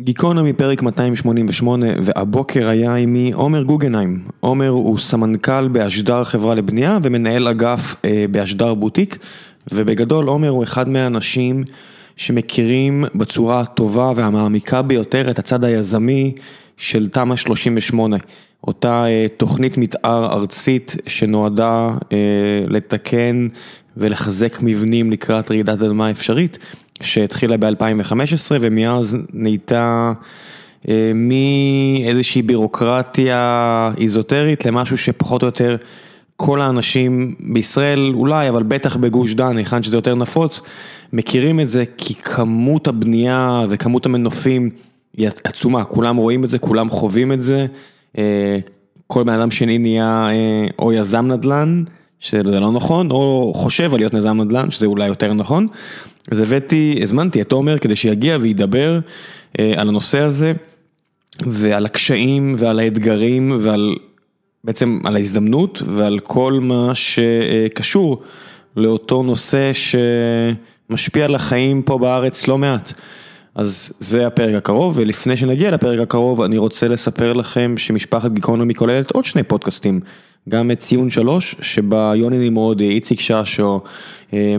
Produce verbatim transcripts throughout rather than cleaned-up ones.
גיקונומי פרק מאתיים שמונים ושמונה, והבוקר היה עימי עומר גוגנהיים. עומר הוא סמנכ"ל באשדר חברה לבנייה ומנהל אגף אה, באשדר בוטיק, ובגדול עומר הוא אחד מהאנשים שמכירים בצורה הטובה והמעמיקה ביותר את הצד היזמי של תמ"א שלושים ושמונה, אותה אה, תוכנית מתאר ארצית שנועדה אה, לתקן ולחזק מבנים לקראת רעידת אדמה אפשרית, שהתחילה ב-אלפיים וחמש עשרה, ומאז נהייתה אה, מאיזושהי בירוקרטיה איזוטרית למשהו שפחות או יותר כל האנשים בישראל, אולי, אבל בטח בגוש דן, היכן שזה יותר נפוץ, מכירים את זה, כי כמות הבנייה וכמות המנופים היא עצומה, כולם רואים את זה, כולם חווים את זה, אה, כל בן אדם שני נהיה אה, או יזם נדל"ן, שזה לא נכון, או חושב על להיות יזם נדל"ן, שזה אולי יותר נכון. אז הבאתי, הזמנתי את עומר כדי שיגיע וידבר אה, על הנושא הזה, ועל הקשיים ועל האתגרים ועל, בעצם על ההזדמנות ועל כל מה שקשור לאותו נושא שמשפיע על החיים פה בארץ לא מעט. אז זה הפרק הקרוב, ולפני שנגיע לפרק הקרוב אני רוצה לספר לכם שמשפחת גיקונומי כוללת עוד שני פודקאסטים, גם את ציון שלוש, שבה יוני נמרוד, איציק ששו,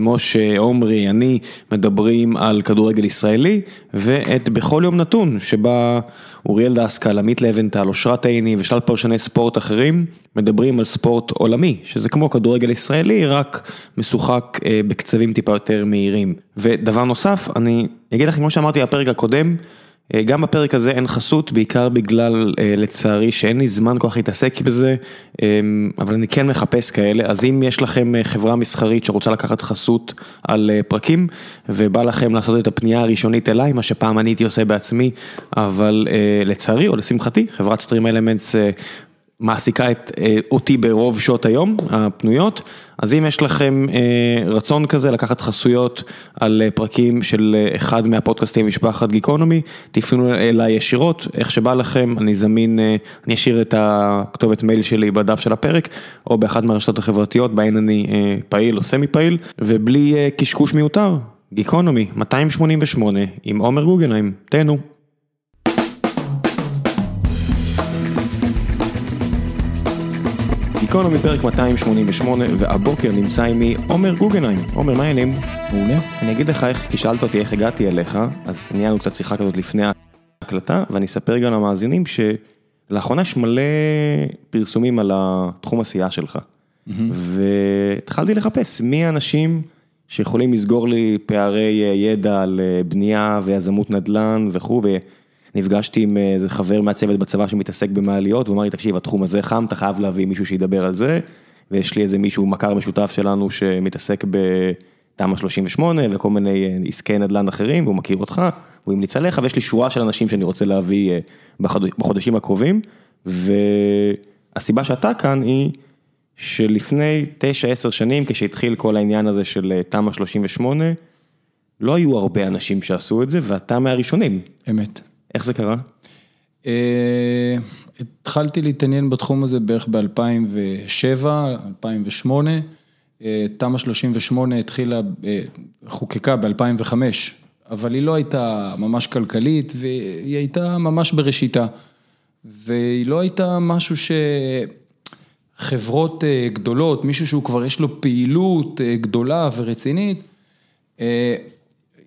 משה, עומרי, אני, מדברים על כדורגל ישראלי, ואת בכל יום נתון, שבה אוריאל דסקל, עמית לבנטל, אושרת עיני ושלל פרשני ספורט אחרים, מדברים על ספורט עולמי, שזה כמו כדורגל ישראלי, רק משוחק בקצבים טיפה יותר מהירים. ודבר נוסף, אני אגיד לכם, כמו שאמרתי בפרק הקודם, גם בפרק הזה אין חסות, בעיקר בגלל לצערי שאין לי זמן כוח להתעסק בזה, אבל אני כן מחפש כאלה, אז אם יש לכם חברה מסחרית שרוצה לקחת חסות על פרקים, ובא לכם לעשות את הפנייה הראשונית אליי, מה שפעם אני הייתי עושה בעצמי, אבל לצערי או לשמחתי, חברת סטרים אלמנטס מעסיקה את אותי ברוב שעות היום הפנויות, אז אם יש לכם רצון כזה לקחת חסויות על פרקים של אחד מהפודקאסטים משפחת גיקונומי, תפנו אליי ישירות, איך שבא לכם, אני זמין, אני אשאיר את הכתובת מייל שלי בדף של הפרק, או באחת מהרשתות החברתיות, בהן אני פעיל או סמי פעיל, ובלי קשקוש מיותר, גיקונומי מאתיים שמונים ושמונה עם עומר גוגנהיים, תהנו. גיקונומי פרק מאתיים שמונים ושמונה, והבוקר נמצא עימי עומר גוגנהיים. עומר, מה העניינים? מעולה. אני אגיד לך איך, כי שאלת אותי איך הגעתי אליך, אז נהיה לנו קצת שיחה כזאת לפני ההקלטה, ואני אספר גם למאזינים שלאחרונה יש מלא פרסומים על תחום העשייה שלך, mm-hmm. והתחלתי לחפש מי האנשים שיכולים לסגור לי פערי ידע על בנייה ויזמות נדל"ן וכו', נפגשתי עם איזה חבר מהצוות בצבא שמתעסק במעליות, ואמר לי, תקשיב, התחום הזה חם, אתה חייב להביא מישהו שידבר על זה, ויש לי איזה מישהו, מכר משותף שלנו, שמתעסק בתמ"א שלושים ושמונה, וכל מיני עסקי נדל"ן אחרים, והוא מכיר אותך, הוא ימליץ עליך, ויש לי שורה של אנשים שאני רוצה להביא בחודש, בחודשים הקרובים, והסיבה שאתה כאן היא שלפני תשע עשר שנים, כשהתחיל כל העניין הזה של תמ"א שלושים ושמונה, לא היו הרבה אנשים שעשו את זה, ואתה מהראשונים. אמת. איך זה קרה? התחלתי להתעניין בתחום הזה בערך ב-אלפיים ושבע, אלפיים ושמונה, תמ"א שלושים ושמונה התחילה, חוקקה ב-אלפיים וחמש, אבל היא לא הייתה ממש כלכלית, והיא הייתה ממש בראשיתה, והיא לא הייתה משהו שחברות גדולות, מישהו שהוא כבר יש לו פעילות גדולה ורצינית,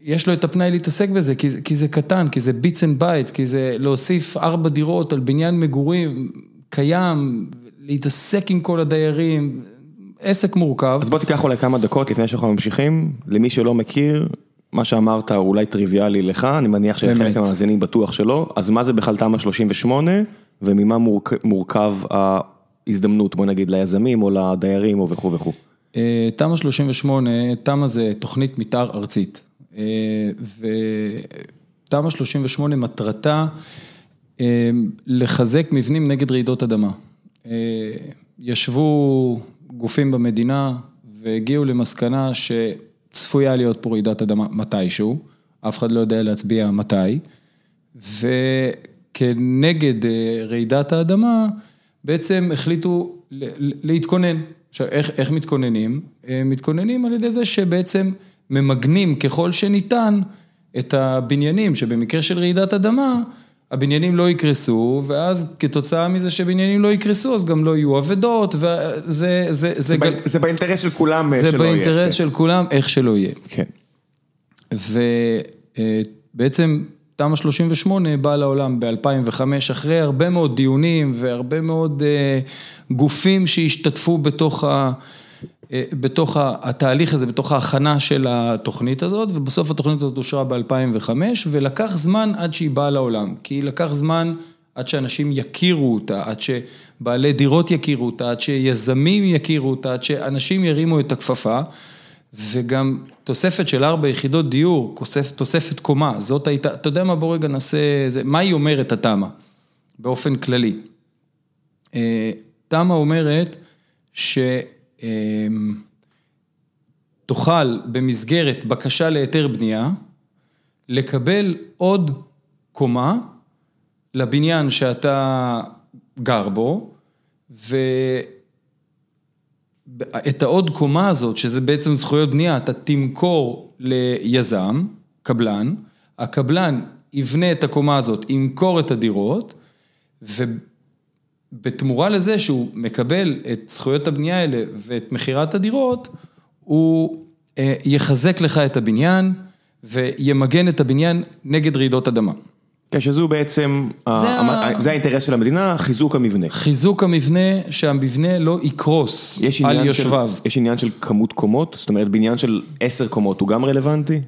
יש לו את הפנאי להתעסק בזה, כי זה, כי זה קטן, כי זה ביטס אנד בייטס, כי זה להוסיף ארבע דירות על בניין מגורים, קיים, להתעסק עם כל הדיירים, עסק מורכב. אז בוא תיקח אולי כמה דקות לפני שאנחנו ממשיכים, למי שלא מכיר, מה שאמרת אולי טריוויאלי לך, אני מניח שחלק מהמאזינים בטוח שלא, אז מה זה בכלל תמ"א שלושים ושמונה, וממה מורכב ההזדמנות, בוא נגיד, ליזמים או לדיירים או וכו' וכו'. תמ"א שלושים ושמונה, תמ"א זה תוכנית מתאר ארצית. ותמ"א שלושים ושמונה מטרתה לחזק מבנים נגד רעידות אדמה. ישבו גופים במדינה והגיעו למסקנה שצפויה להיות פה רעידת אדמה מתישהו, אף אחד לא יודע להצביע מתי, וכנגד רעידת האדמה בעצם החליטו להתכונן. עכשיו, איך, איך מתכוננים? מתכוננים על ידי זה שבעצם ממגנים ככל שניתן את הבניינים, שבמקרה של רעידת אדמה, הבניינים לא יקרסו, ואז כתוצאה מזה שבניינים לא יקרסו, אז גם לא יהיו עבדות, וזה... זה, זה, זה, גל... בא, זה באינטרס של כולם שלא יהיה. זה באינטרס של כולם, איך שלא יהיה. כן. ובעצם תמ"א שלושים ושמונה באה לעולם ב-אלפיים וחמש, אחרי הרבה מאוד דיונים, והרבה מאוד uh, גופים שהשתתפו בתוך ה... בתוך התהליך הזה, בתוך ההכנה של התוכנית הזאת, ובסוף התוכנית הזאת אושרה ב-אלפיים וחמש, ולקח זמן עד שהיא באה לעולם, כי לקח זמן עד שאנשים יכירו אותה, עד שבעלי דירות יכירו אותה, עד שיזמים יכירו אותה, עד שאנשים ירימו את הכפפה, וגם תוספת של ארבע יחידות דיור, תוספת קומה, זאת הייתה, אתה יודע מה, בוא רגע נעשה, זה, מה היא אומרת התמ"א, באופן כללי? תמ"א אומרת ש... תוכל במסגרת בקשה להיתר בנייה לקבל עוד קומה לבניין שאתה גר בו, ואת העוד קומה הזאת, שזה בעצם זכויות בנייה, אתה תמכור ליזם, קבלן, הקבלן יבנה את הקומה הזאת, ימכור את הדירות, ו... בתמורה לזה שהוא מקבל את זכויות הבנייה האלה ואת מחירת הדירות, הוא יחזק לך את הבניין וימגן את הבניין נגד רעידות אדמה. כשזו בעצם, זה האינטרס של המדינה, חיזוק המבנה. חיזוק המבנה, שהמבנה לא יקרוס על יושביו. יש עניין של כמות קומות? זאת אומרת, בניין של עשר קומות הוא גם רלוונטי?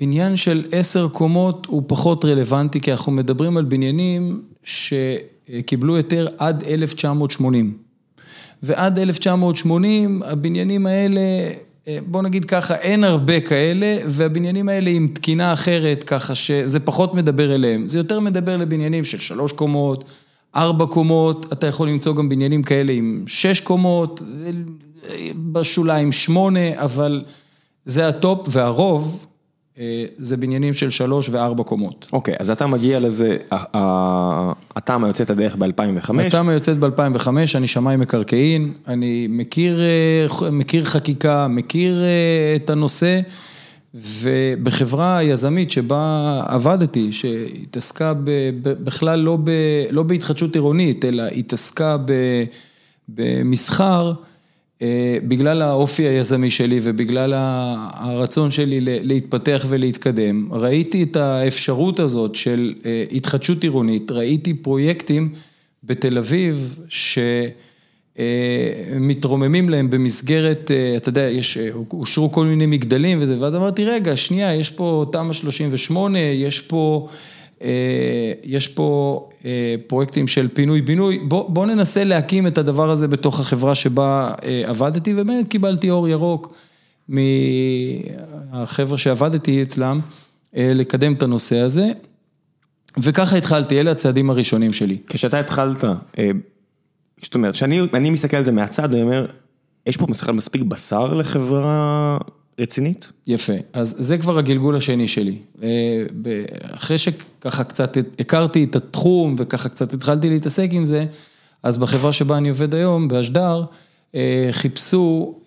בניין של עשר קומות הוא פחות רלוונטי, כי אנחנו מדברים על בניינים ש... קיבלו יותר עד אלף תשע מאות שמונים. ועד אלף תשע מאות שמונים, הבניינים האלה, בוא נגיד ככה, אין הרבה כאלה, והבניינים האלה עם תקינה אחרת, ככה שזה פחות מדבר אליהם. זה יותר מדבר לבניינים של שלוש קומות, ארבע קומות, אתה יכול למצוא גם בניינים כאלה עם שש קומות, בשוליים שמונה, אבל זה הטופ והרוב, זה בניינים של שלוש וארבע קומות. אוקיי, אז אתה מגיע לזה, התמ"א יוצאת הדרך ב-אלפיים וחמש. התמ"א יוצאת ב-אלפיים וחמש, אני שמאי מקרקעין, אני מכיר, מכיר חקיקה, מכיר את הנושא, ובחברה יזמית שבה עבדתי, שהתעסקה בכלל לא, ב, לא בהתחדשות עירונית, אלא התעסקה במסחר, בגלל האופי היזמי שלי ובגלל הרצון שלי להתפתח ולהתקדם, ראיתי את האפשרות הזאת של התחדשות עירונית, ראיתי פרויקטים בתל אביב שמתרוממים להם במסגרת, אתה יודע, אושרו כל מיני מגדלים וזה, ואז אמרתי, רגע, שנייה, יש פה תמ"א שלושים ושמונה, יש פה... יש פה פרויקטים של פינוי-בינוי, בוא, בוא ננסה להקים את הדבר הזה בתוך החברה שבה עבדתי, ובאמת קיבלתי אור ירוק מהחבר'ה שעבדתי אצלם, לקדם את הנושא הזה, וככה התחלתי, אלה הצעדים הראשונים שלי. כשאתה התחלת, זאת אומרת, שאני מסתכל על זה מהצד, אני אומר, יש פה מספיק בשר לחברה... רצינית? יפה, אז זה כבר הגלגול השני שלי. אחרי שככה קצת הכרתי את התחום, וככה קצת התחלתי להתעסק עם זה, אז בחברה שבה אני עובד היום, באשדר, חיפשו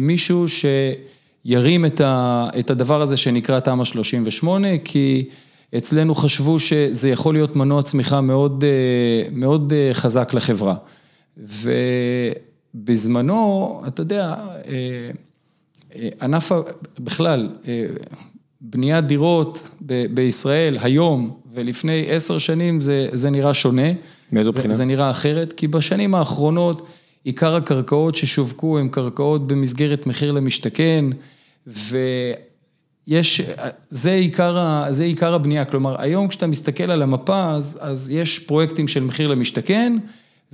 מישהו שירים את הדבר הזה שנקרא תמ"א שלושים ושמונה, כי אצלנו חשבו שזה יכול להיות מנוע צמיחה מאוד, מאוד חזק לחברה. ובזמנו, אתה יודע... ענף בכלל, בניית דירות בישראל היום ולפני עשר שנים זה, זה נראה שונה. מאיזו בחינה? זה נראה אחרת, כי בשנים האחרונות עיקר הקרקעות ששווקו הם קרקעות במסגרת מחיר למשתכן, ויש, זה עיקר, זה עיקר הבנייה. כלומר, היום כשאתה מסתכל על המפה, אז, אז יש פרויקטים של מחיר למשתכן,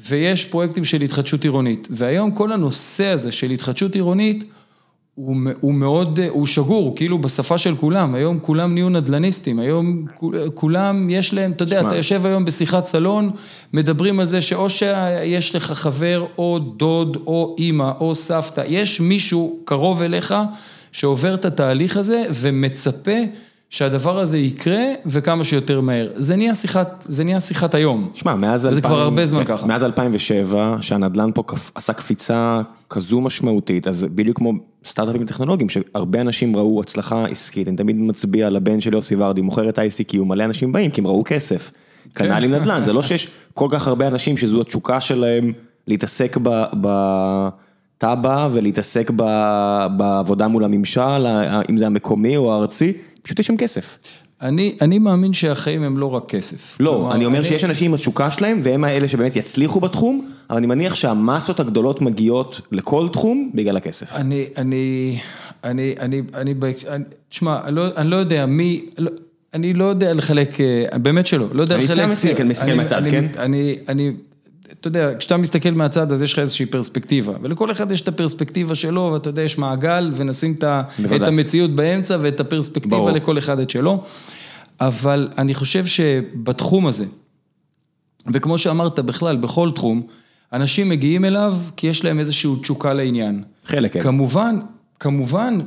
ויש פרויקטים של התחדשות עירונית. והיום כל הנושא הזה של התחדשות עירונית, הוא, הוא מאוד, הוא שגור, כאילו בשפה של כולם, היום כולם נהיו נדלניסטים, היום כולם יש להם, אתה יודע, אתה יושב היום בשיחת סלון, מדברים על זה שאו שיש לך חבר, או דוד, או אמא, או סבתא, יש מישהו קרוב אליך, שעובר את התהליך הזה, ומצפה שהדבר הזה יקרה וכמה שיותר מהר. זה נהיה שיחת, זה נהיה שיחת היום. שמה, מאז אלפיים, כבר הרבה זמן ככה. מאז אלפיים ושבע, שהנדלן פה עשה קפיצה כזו משמעותית, אז בדיוק כמו סטארט-אפים טכנולוגיים, שהרבה אנשים ראו הצלחה עסקית, אני תמיד מצביע לבן של יוסי ורדי, מוכר את איי סי קיו, מלא אנשים באים, כי הם ראו כסף. קנה לי נדלן, זה לא שיש כל כך הרבה אנשים שזו התשוקה שלהם להתעסק ב... ב... טאבה ולהתעסק בעבודה מול הממשל, אם זה המקומי או הארצי, פשוט יש שם כסף. אני, אני מאמין שהחיים הם לא רק כסף. לא, כלומר, אני אומר אני... שיש אנשים עם התשוקה שלהם, והם האלה שבאמת יצליחו בתחום, אבל אני מניח שהמסות הגדולות מגיעות לכל תחום בגלל הכסף. אני, אני, אני, אני, אני, אני תשמע, אני לא, אני לא יודע מי... לא... אני לא יודע לחלק, באמת שלא, לא יודע לחלק... אני סתם מסתכל מהצד, כן? אני, אני, אתה יודע, כשאתה מסתכל מהצד, אז יש לך איזושהי פרספקטיבה, ולכל אחד יש את הפרספקטיבה שלו, ואתה יודע, יש מעגל, ונשים את המציאות באמצע, ואת הפרספקטיבה לכל אחד את שלו, אבל אני חושב שבתחום הזה, וכמו שאמרת בכלל, בכל תחום, אנשים מגיעים אליו, כי יש להם איזושהי תשוקה לעניין. חלק. כמובן, כמובן,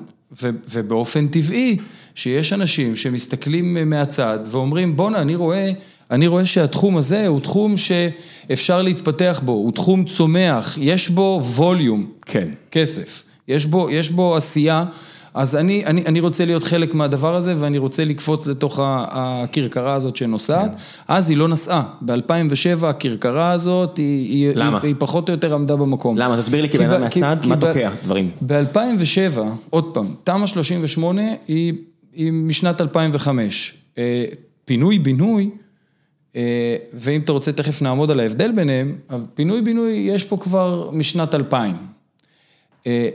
ובאופן טבעי, שיש אנשים שמסתכלים מהצד ואומרים, בונה, אני רואה, אני רואה שהתחום הזה הוא תחום שאפשר להתפתח בו, הוא תחום צומח, יש בו ווליום, כן. כסף, יש בו, יש בו עשייה, אז אני, אני, אני רוצה להיות חלק מהדבר הזה, ואני רוצה לקפוץ לתוך הקרקרה הזאת שנוסעת, אז היא לא נסעה. ב-אלפיים ושבע הקרקרה הזאת, היא, היא, היא פחות או יותר עמדה במקום. למה? תסביר לי, כי בעיניי מהצד, מה תוקע דברים? ב-אלפיים ושבע, עוד פעם, תמ"א שלושים ושמונה היא, היא משנת אלפיים וחמש. פינוי-בינוי, ואם אתה רוצה תכף נעמוד על ההבדל ביניהם, פינוי-בינוי יש פה כבר משנת אלפיים.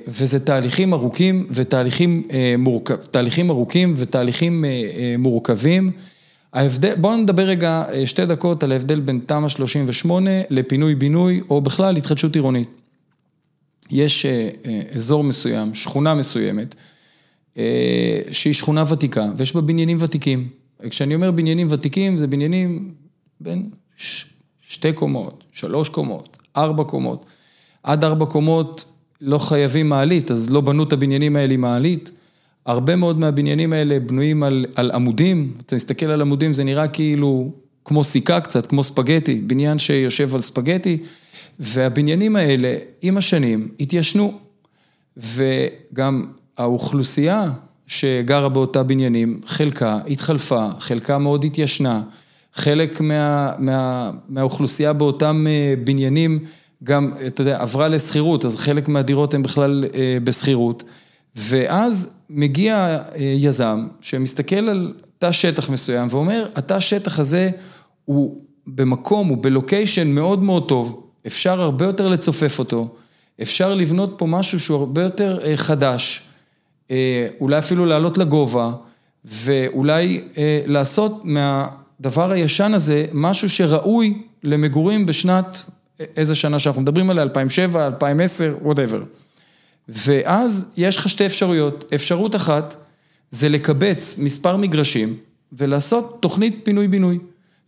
וזה תהליכים ארוכים ותהליכים מורכב, תהליכים ארוכים ותהליכים מורכבים. ההבדל, בואו נדבר רגע שתי דקות על ההבדל בין תמ"א שלושים ושמונה לפינוי בינוי, או בכלל התחדשות עירונית. יש אזור מסוים, שכונה מסוימת, שהיא שכונה ותיקה, ויש בה בניינים ותיקים. כשאני אומר בניינים ותיקים, זה בניינים בין שתי קומות, שלוש קומות, ארבע קומות, עד ארבע קומות, לא חייבים מעלית, אז לא בנו את הבניינים האלה מעלית. הרבה מאוד מהבניינים האלה בנויים על, על עמודים. אתה מסתכל על עמודים, זה נראה כאילו כמו סיכה קצת, כמו ספגטי, בניין שיושב על ספגטי. והבניינים האלה, עם השנים, התיישנו. וגם האוכלוסייה שגרה באותה בניינים, חלקה התחלפה, חלקה מאוד התיישנה. חלק מה, מה, מהאוכלוסייה באותם בניינים, גם, אתה יודע, עברה לסחירות, אז חלק מהדירות הן בכלל אה, בסחירות, ואז מגיע אה, יזם שמסתכל על תא שטח מסוים, ואומר, התא השטח הזה הוא במקום, הוא בלוקיישן מאוד מאוד טוב, אפשר הרבה יותר לצופף אותו, אפשר לבנות פה משהו שהוא הרבה יותר אה, חדש, אה, אולי אפילו לעלות לגובה, ואולי אה, לעשות מהדבר הישן הזה, משהו שראוי למגורים בשנת... איזה שנה שאנחנו מדברים עליה, אלפיים ושבע, אלפיים ועשר, whatever. ואז יש לך שתי אפשרויות. אפשרות אחת זה לקבץ מספר מגרשים ולעשות תוכנית פינוי-בינוי.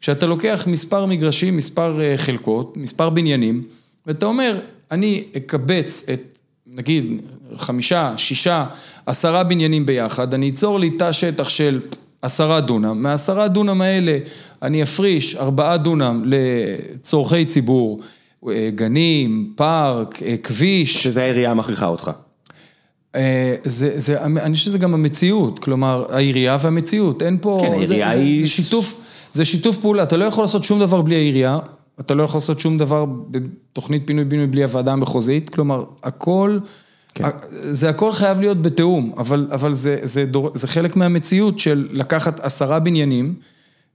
כשאתה לוקח מספר מגרשים, מספר חלקות, מספר בניינים, ואתה אומר, אני אקבץ את, נגיד, חמישה, שישה, עשרה בניינים ביחד, אני אצור לי תא שטח של... עשרה דונם, מהעשרה דונם האלה אני אפריש ארבעה דונם לצורכי ציבור, גנים, פארק, כביש. שזה העירייה מכריחה אותך. זה, זה, אני חושב שזה גם המציאות, כלומר העירייה והמציאות, אין פה, כן, זה, זה, זה, שיתוף, זה שיתוף פעולה, אתה לא יכול לעשות שום דבר בלי העירייה, אתה לא יכול לעשות שום דבר בתוכנית פינוי-בינוי בלי הוועדה המחוזית, כלומר הכל... כן. זה הכל חייב להיות בתיאום, אבל, אבל זה, זה, דור, זה חלק מהמציאות של לקחת עשרה בניינים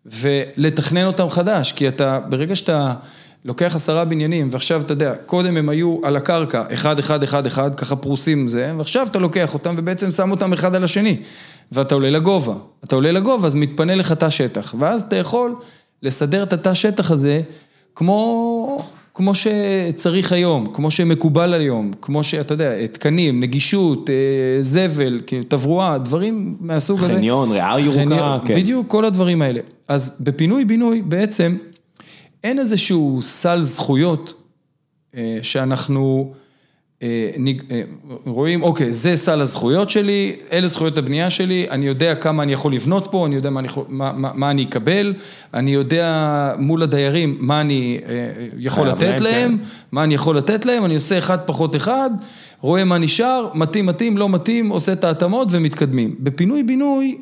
ולתכנן אותם חדש, כי אתה, ברגע שאתה לוקח עשרה בניינים, ועכשיו אתה יודע, קודם הם היו על הקרקע, אחד, אחד, אחד, אחד, ככה פרוסים זה, ועכשיו אתה לוקח אותם ובעצם שם אותם אחד על השני, ואתה עולה לגובה, אתה עולה לגובה, אז מתפנה לך תא שטח, ואז אתה יכול לסדר את התא שטח הזה כמו... כמו שצריך היום, כמו שמקובל היום, כמו שאתה יודע, תקנים, נגישות, זבל, תברואה, דברים מהסוג הזה. חניון, ריאה ירוקה. בדיוק, כל הדברים האלה. אז בפינוי-בינוי בעצם אין איזשהו סל זכויות שאנחנו רואים, אוקיי, זה סל הזכויות שלי, אלה זכויות הבנייה שלי, אני יודע כמה אני יכול לבנות פה, אני יודע מה אני, מה, מה אני אקבל, אני יודע מול הדיירים מה אני יכול לתת להם, מה אני יכול לתת להם, אני עושה אחד פחות אחד, רואה מה נשאר, מתאים, מתאים, לא מתאים, עושה את ההתאמות ומתקדמים. בפינוי בינוי,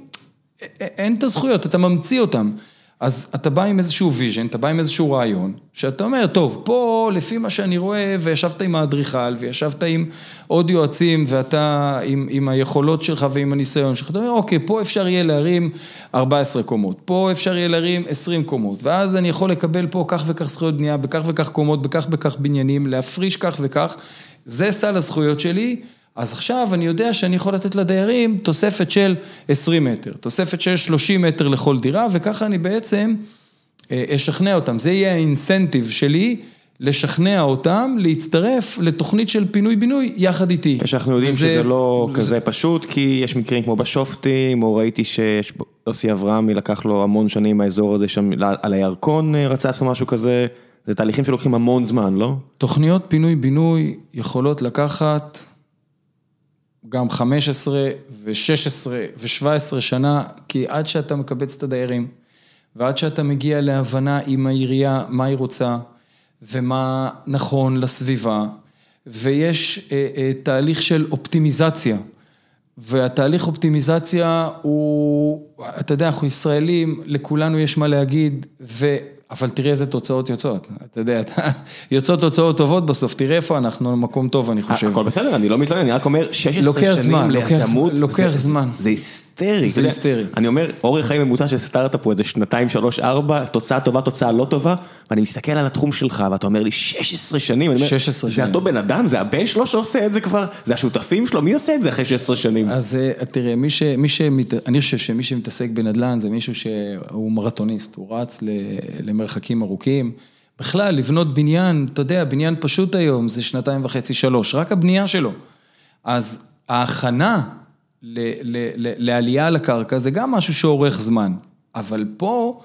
אין את הזכויות, אתה ממציא אותם. אז אתה בא עם איזשהו ויז'ן, אתה בא עם איזשהו רעיון, שאתה אומר, טוב, פה לפי מה שאני רואה, וישבת עם האדריכל, וישבת עם עוד יועצים, ואתה עם, עם היכולות שלך ועם הניסיון שלך, אתה אומר, אוקיי, פה אפשר יהיה להרים ארבע עשרה קומות, פה אפשר יהיה להרים עשרים קומות, ואז אני יכול לקבל פה כך וכך זכויות בנייה, בכך וכך קומות, בכך וכך בניינים, להפריש כך וכך, זה סל הזכויות שלי, אז עכשיו אני יודע שאני יכול לתת לדיירים תוספת של עשרים מטר, תוספת של שלושים מטר לכל דירה, וככה אני בעצם אשכנע אותם. זה יהיה האינסנטיב שלי לשכנע אותם להצטרף לתוכנית של פינוי-בינוי יחד איתי. כשאנחנו יודעים וזה, שזה לא זה... כזה פשוט, כי יש מקרים כמו בשופטים, או ראיתי שיוסי אברהם, לקח לו המון שנים מהאזור הזה, שם, על הירקון רצס או משהו כזה, זה תהליכים שלוקחים המון זמן, לא? תוכניות פינוי-בינוי יכולות לקחת... גם חמש עשרה ו-שש עשרה ו-שבע עשרה שנה, כי עד שאתה מקבץ את הדיירים, ועד שאתה מגיע להבנה עם העירייה מה היא רוצה, ומה נכון לסביבה, ויש אה, אה, תהליך של אופטימיזציה, והתהליך אופטימיזציה הוא, אתה יודע, אנחנו ישראלים, לכולנו יש מה להגיד, ו... אבל תראה איזה תוצאות יוצאות, אתה יודע, יוצאות תוצאות טובות בסוף, תראה איפה אנחנו, במקום טוב אני חושב. הכל בסדר, אני לא מתלונן, אני רק אומר, שש עשרה שנים להשמות, לוקח זמן. זה היסטרי. זה היסטרי. אני אומר, אורך חיים ממוצע של סטארט-אפ הוא איזה שנתיים, שלוש, ארבע, תוצאה טובה, תוצאה לא טובה, ואני מסתכל על התחום שלך, ואתה אומר לי, שש עשרה שנים, זה אותו בן אדם, זה הבן שלו שעושה את זה כבר, זה השותפים שלו, מי עושה את זה אחרי שש עשרה שנים? אז תראה, אני חושב שמי שמתעסק בנדל"ן, זה מישהו שהוא מרתוניסט, הוא רץ למרחקים ארוכים, בכלל לבנות בניין, אתה יודע, בניין פשוט היום זה שנתיים וחצי שלוש, רק הבנייה שלו, אז ההכנה ל, ל, ל, לעלייה לקרקע זה גם משהו שאורך זמן, אבל פה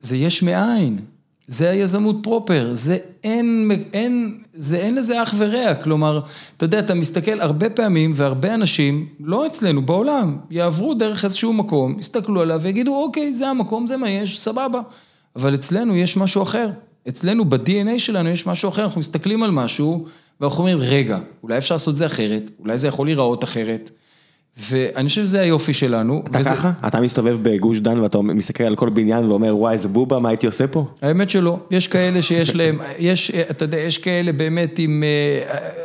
זה יש מאין, זה היזמות פרופר, זה אין, אין, זה אין לזה אח ורע, כלומר, אתה יודע, אתה מסתכל הרבה פעמים, והרבה אנשים, לא אצלנו, בעולם, יעברו דרך איזשהו מקום, יסתכלו עליו ויגידו, אוקיי, זה המקום, זה מה יש, סבבה, אבל אצלנו יש משהו אחר, אצלנו ב-די אן איי שלנו יש משהו אחר, אנחנו מסתכלים על משהו, ואנחנו אומרים, רגע, אולי אפשר לעשות זה אחרת, אולי זה יכול להיראות אחרת, ואני חושב שזה היופי שלנו. אתה וזה... ככה? אתה מסתובב בגוש דן, ואתה מסתכל על כל בניין ואומר, וואי, זה בובה, מה הייתי עושה פה? האמת שלא, יש כאלה שיש להם, יש, אתה יודע, יש כאלה באמת עם,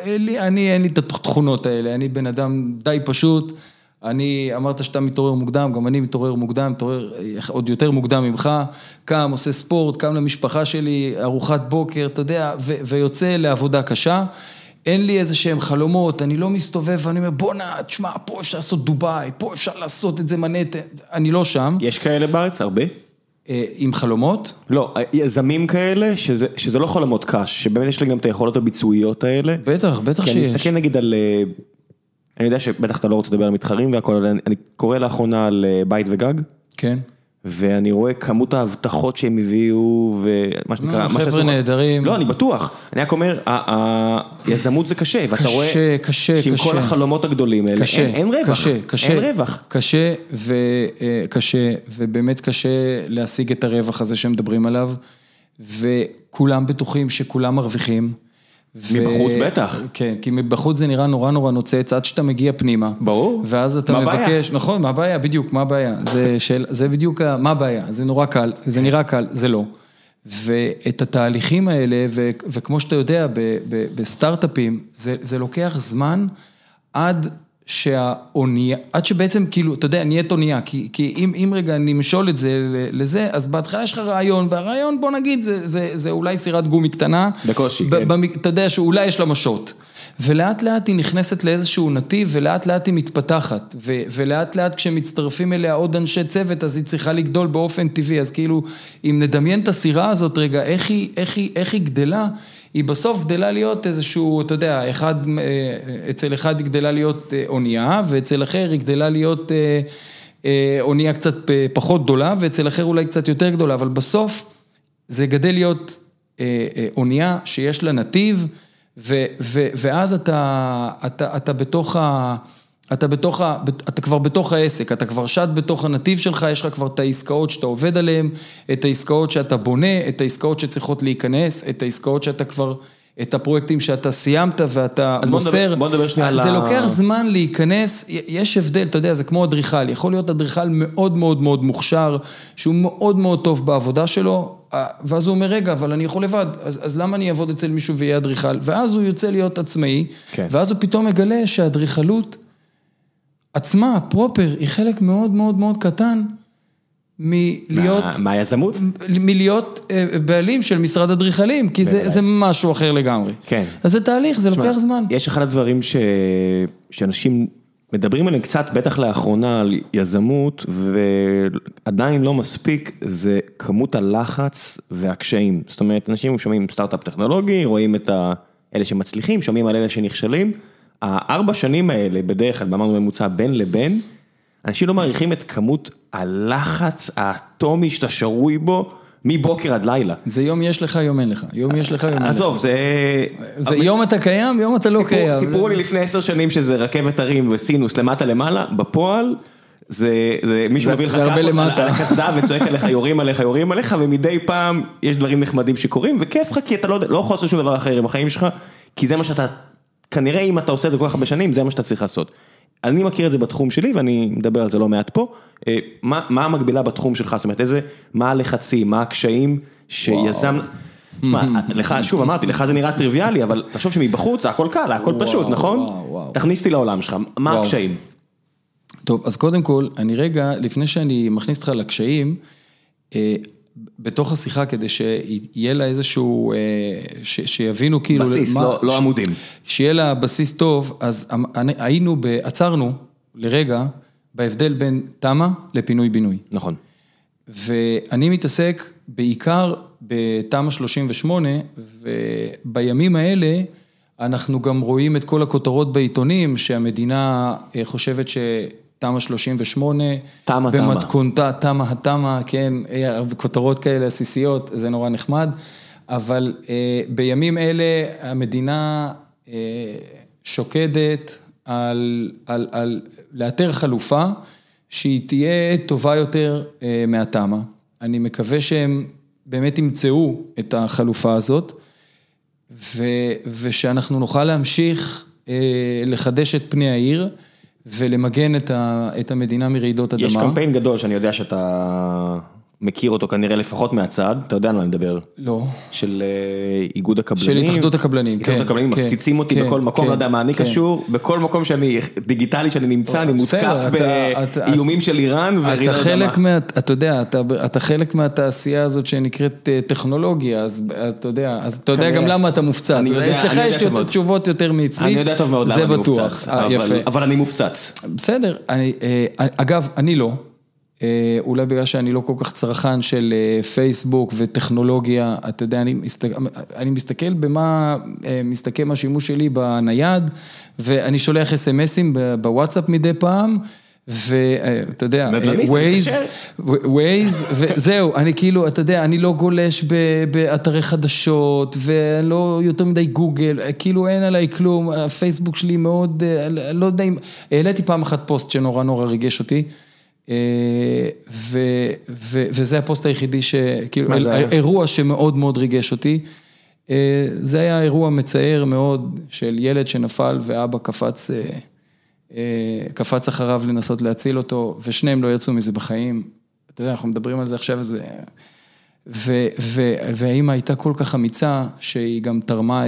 אני, אני אין לי את התכונות האלה, אני בן אדם די פשוט, אני אמרת שאתה מתעורר מוקדם, גם אני מתעורר מוקדם, מתעורר עוד יותר מוקדם ממך, קם, עושה ספורט, קם למשפחה שלי, ארוחת בוקר, אתה יודע, ו- ויוצא לעבודה קשה, אין לי איזה שהם חלומות, אני לא מסתובב, ואני אומר, בוא נע, תשמע, פה אפשר לעשות דובאי, פה אפשר לעשות את זה מנתן, אני לא שם. יש כאלה בארץ, הרבה? עם חלומות? לא, יזמים כאלה, שזה, שזה לא חלומות קש, שבאמת יש לי גם את היכולות הביצועיות האלה. בטח, בטח שיש. כי אני מסתכל נגיד על... אני יודע שבטח אתה לא רוצה לדבר על מתחרים והכל, אני קורא לאחרונה על בית וגג. כן. ואני רואה כמות ההבטחות שהם הביאו, ומה שנקרא... חבר'ה נהדרים. לא, אני בטוח. אני רק אומר, היזמות זה קשה, ואתה רואה... קשה, קשה, קשה. שעם כל החלומות הגדולים האלה, אין רווח. אין רווח. קשה, וקשה, ובאמת קשה להשיג את הרווח הזה שמדברים עליו, וכולם בטוחים שכולם מרוויחים, מבחוץ בטח. כן, כי מבחוץ זה נראה נורא נורא נוצץ, עד שאתה מגיע פנימה. ברור. ואז אתה מבקש, נכון, מה הבעיה? בדיוק, מה הבעיה? זה בדיוק, מה הבעיה? זה נורא קל, זה נראה קל, זה לא. ואת התהליכים האלה, וכמו שאתה יודע, בסטארט-אפים, זה לוקח זמן עד שהאונייה, עד שבעצם כאילו, אתה יודע, נהיית אונייה, כי אם רגע נמשול את זה לזה, אז בהתחלה יש לך רעיון, והרעיון, בוא נגיד, זה אולי סירת גומי קטנה, בקושי, כן. אתה יודע שאולי יש לה משות, ולאט לאט היא נכנסת לאיזשהו נתיב, ולאט לאט היא מתפתחת, ולאט לאט כשמצטרפים אליה עוד אנשי צוות, אז היא צריכה לגדול באופן טבעי, אז כאילו, אם נדמיין את הסירה הזאת רגע, איך היא, איך היא, איך היא גדלה, היא בסוף גדלה להיות איזשהו, אתה יודע, אחד, אצל אחד היא גדלה להיות אונייה, ואצל אחר היא גדלה להיות אונייה קצת פחות גדולה, ואצל אחר אולי קצת יותר גדולה, אבל בסוף זה גדל להיות אונייה שיש לה נתיב, ואז אתה, אתה, אתה בתוך ה... אתה בתוך, אתה כבר בתוך העסק, אתה כבר שט בתוך הנתיב שלך, יש לך כבר את העסקאות שאתה עובד עליהן, את העסקאות שאתה בונה, את העסקאות שצריכות להיכנס, את העסקאות שאתה כבר, את הפרויקטים שאתה סיימת ואתה מוסר, זה לוקח זמן להיכנס, יש הבדל, אתה יודע, זה כמו אדריכל, יכול להיות אדריכל מאוד מאוד מאוד מוכשר, שהוא מאוד מאוד טוב בעבודה שלו, ואז הוא אומר, רגע, אבל אני יכול לבד, אז, אז למה אני אעבוד אצל מישהו ויהיה אדריכל? ואז הוא יוצא להיות עצמאי, ואז הוא פתאום מגלה שהאדריכלות עצמה, פרופר, היא חלק מאוד מאוד מאוד קטן מלהיות... מה היזמות? מלהיות בעלים של משרד אדריכלים, כי זה משהו אחר לגמרי. כן. אז זה תהליך, זה לוקח זמן. יש אחד הדברים שאנשים מדברים עליהם קצת, בטח לאחרונה, על יזמות, ועדיין לא מספיק, זה כמות הלחץ והקשיים. זאת אומרת, אנשים שומעים סטארט-אפ טכנולוגי, רואים את אלה שמצליחים, שומעים על אלה שנכשלים, הארבע שנים האלה, בדרך כלל, אמרנו ממוצע בין לבין, אנשים לא מעריכים את כמות הלחץ האטומי שאתה שרוי בו, מבוקר עד לילה. זה יום יש לך, יום אין לך. יום יש לך, יום אין לך. עזוב, זה... זה יום אתה קיים, יום אתה לא קיים. סיפרו לי לפני עשר שנים שזה רכבת הרים וסינוס למטה למעלה, בפועל, זה מישהו מביא לך כף על הכסדה וצועק עליך, יורים עליך, יורים עליך, ומדי פעם יש דברים נחמדים שקורים, וכיף לך, כי אתה לא יכול לעשות שום דבר אחר עם החיים שלך, כי זה מה שאתה כנראה אם אתה עושה את זה כל כך הרבה שנים, זה מה שאתה צריך לעשות. אני מכיר את זה בתחום שלי, ואני מדבר על זה לא מעט פה. מה, מה המקבילה בתחום שלך? זאת אומרת, איזה, מה הלחצים, מה הקשיים שיזם... מה, לך, שוב, אמרתי, לך זה נראה טריוויאלי, אבל תחשוב שמבחוץ, הכל קל, הכל פשוט, נכון? תכניסתי לעולם שלך. מה הקשיים? טוב, אז קודם כל, אני רגע, לפני שאני מכניס אותך לקשיים, בתוך השיחה, כדי שיהיה לה איזשהו, ש, שיבינו כאילו... בסיס, למה, לא, לא ש, עמודים. שיהיה לה בסיס טוב, אז היינו, עצרנו לרגע, בהבדל בין תמה לפינוי-בינוי. נכון. ואני מתעסק בעיקר בתמה שלושים ושמונה, ובימים האלה אנחנו גם רואים את כל הכותרות בעיתונים, שהמדינה חושבת ש... תמה שלושים ושמונה, תמה, במתכונתה, תמה, תמה, תמה, כן, כותרות כאלה עסיסיות, זה נורא נחמד, אבל אה, בימים אלה המדינה אה, שוקדת על, על, על לאתר חלופה שהיא תהיה טובה יותר אה, מהתמה. אני מקווה שהם באמת ימצאו את החלופה הזאת, ו, ושאנחנו נוכל להמשיך אה, לחדש את פני העיר, ולמגן את, ה, את המדינה מרעידות אדמה. יש קמפיין גדול שאני יודע שאתה מכיר אותו כנראה לפחות מהצד, אתה יודע על מה נדבר. לא. של איגוד הקבלנים. של התאחדות הקבלנים, כן. התאחדות הקבלנים, כן, מפציצים כן, אותי כן, בכל מקום, כן, לא יודע מה אני כן. קשור, בכל מקום שאני, דיגיטלי שאני נמצא, או, אני מותקף באיומים של איראן ורעידות אדמה. מה, אתה יודע, אתה, אתה חלק מהתעשייה הזאת שנקראת טכנולוגיה, אז, אז אתה יודע, אז אתה יודע גם למה אתה מופצץ. אצלך יש לי תשובות יותר מאצלי. אני יודע טוב מאוד למה אני מופצץ. אבל אני מופצץ. בסדר, אגב, אני לא. אולי בגלל שאני לא כל כך צרכן של פייסבוק וטכנולוגיה, אתה יודע, אני מסתכל, אני מסתכל במה, מסתכל השימוש שלי בנייד, ואני שולח אס-אמסים בוואטסאפ מדי פעם, ואתה יודע, ווייז, וזהו, אני כאילו, אתה יודע, אני לא גולש באתרי חדשות, ולא יותר מדי גוגל, כאילו אין עליי כלום, הפייסבוק שלי מאוד, לא יודע אם, העליתי פעם אחת פוסט שנורא נורא ריגש אותי, וזה הפוסט היחידי שכאילו, אירוע שמאוד מאוד ריגש אותי, זה היה אירוע מצער מאוד של ילד שנפל ואבא קפץ קפץ אחריו לנסות להציל אותו, ושניהם לא יצאו מזה בחיים, אתה יודע, אנחנו מדברים על זה עכשיו, והאמא הייתה כל כך אמיצה שהיא גם תרמה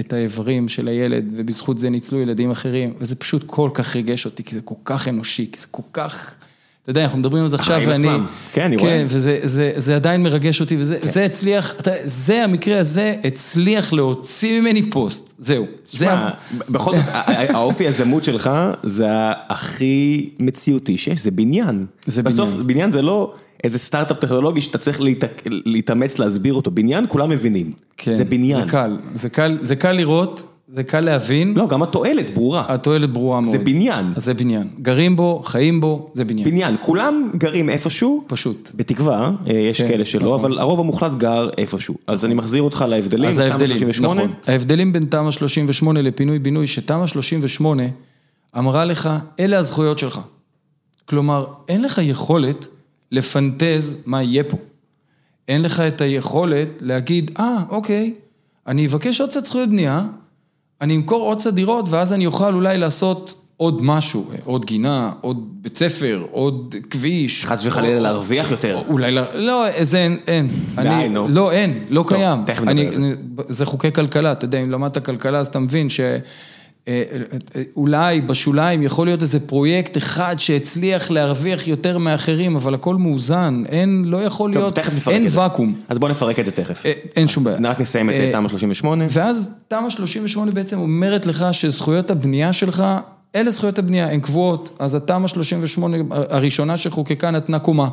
את האיברים של הילד, ובזכות זה ניצלו ילדים אחרים, וזה פשוט כל כך ריגש אותי, כי זה כל כך אנושי, כי זה כל כך אתה יודע, אנחנו מדברים על זה עכשיו, ואני, כן, כן, וזה, זה, זה עדיין מרגש אותי, וזה, כן. זה הצליח, זה, המקרה הזה, הצליח להוציא ממני פוסט, זהו. שמה, זה... בכל זאת, האופי הזמות שלך, זה הכי מציאותי שיש, זה בניין. זה בסוף, בניין. בניין זה לא איזה סטארט-אפ טכנולוגי, שאתה צריך להת... להתאמץ להסביר אותו, בניין כולם מבינים, כן, זה בניין. זה קל, זה קל, זה קל לראות, זה קל להבין. לא, גם התועלת ברורה. התועלת ברורה מאוד. זה בניין. זה בניין. גרים בו, חיים בו, זה בניין. בניין, כולם גרים איפשהו. פשוט. בתקווה, יש כאלה שלא, אבל הרוב המוחלט גר איפשהו. אז אני מחזיר אותך להבדלים. אז ההבדלים, נכון. ההבדלים בין תמ"א שלושים ושמונה לפינוי בינוי, שתמ"א שלושים ושמונה אמרה לך, אלה הזכויות שלך. כלומר, אין לך יכולת לפנטז מה יהיה פה. אין לך את היכולת להגיד, אה, אוקיי, אני אבקש עוד קצת זכויות בנייה, אני אמכור עוד סדירות, ואז אני אוכל אולי לעשות עוד משהו, עוד גינה, עוד בית ספר, עוד כביש. חס וחלילה להרוויח יותר. אולי, לא, זה אין, אין. לא, אין, לא קיים. זה חוקי כלכלה, אתה יודע, אם למדת כלכלה, אז אתה מבין שאולי בשוליים יכול להיות איזה פרויקט אחד שהצליח להרוויח יותר מאחרים, אבל הכל מאוזן, אין, לא יכול להיות, אין וקום. אז בוא נפרק את זה תכף. אין שום בעיה. רק נסיים את תמ"א שלושים ושמונה. ואז תמ"א שלושים ושמונה בעצם אומרת לך שזכויות הבנייה שלך, אלה זכויות הבנייה, הן קבועות, אז התמ"א שלושים ושמונה הראשונה שחוקקה נתנה קומה,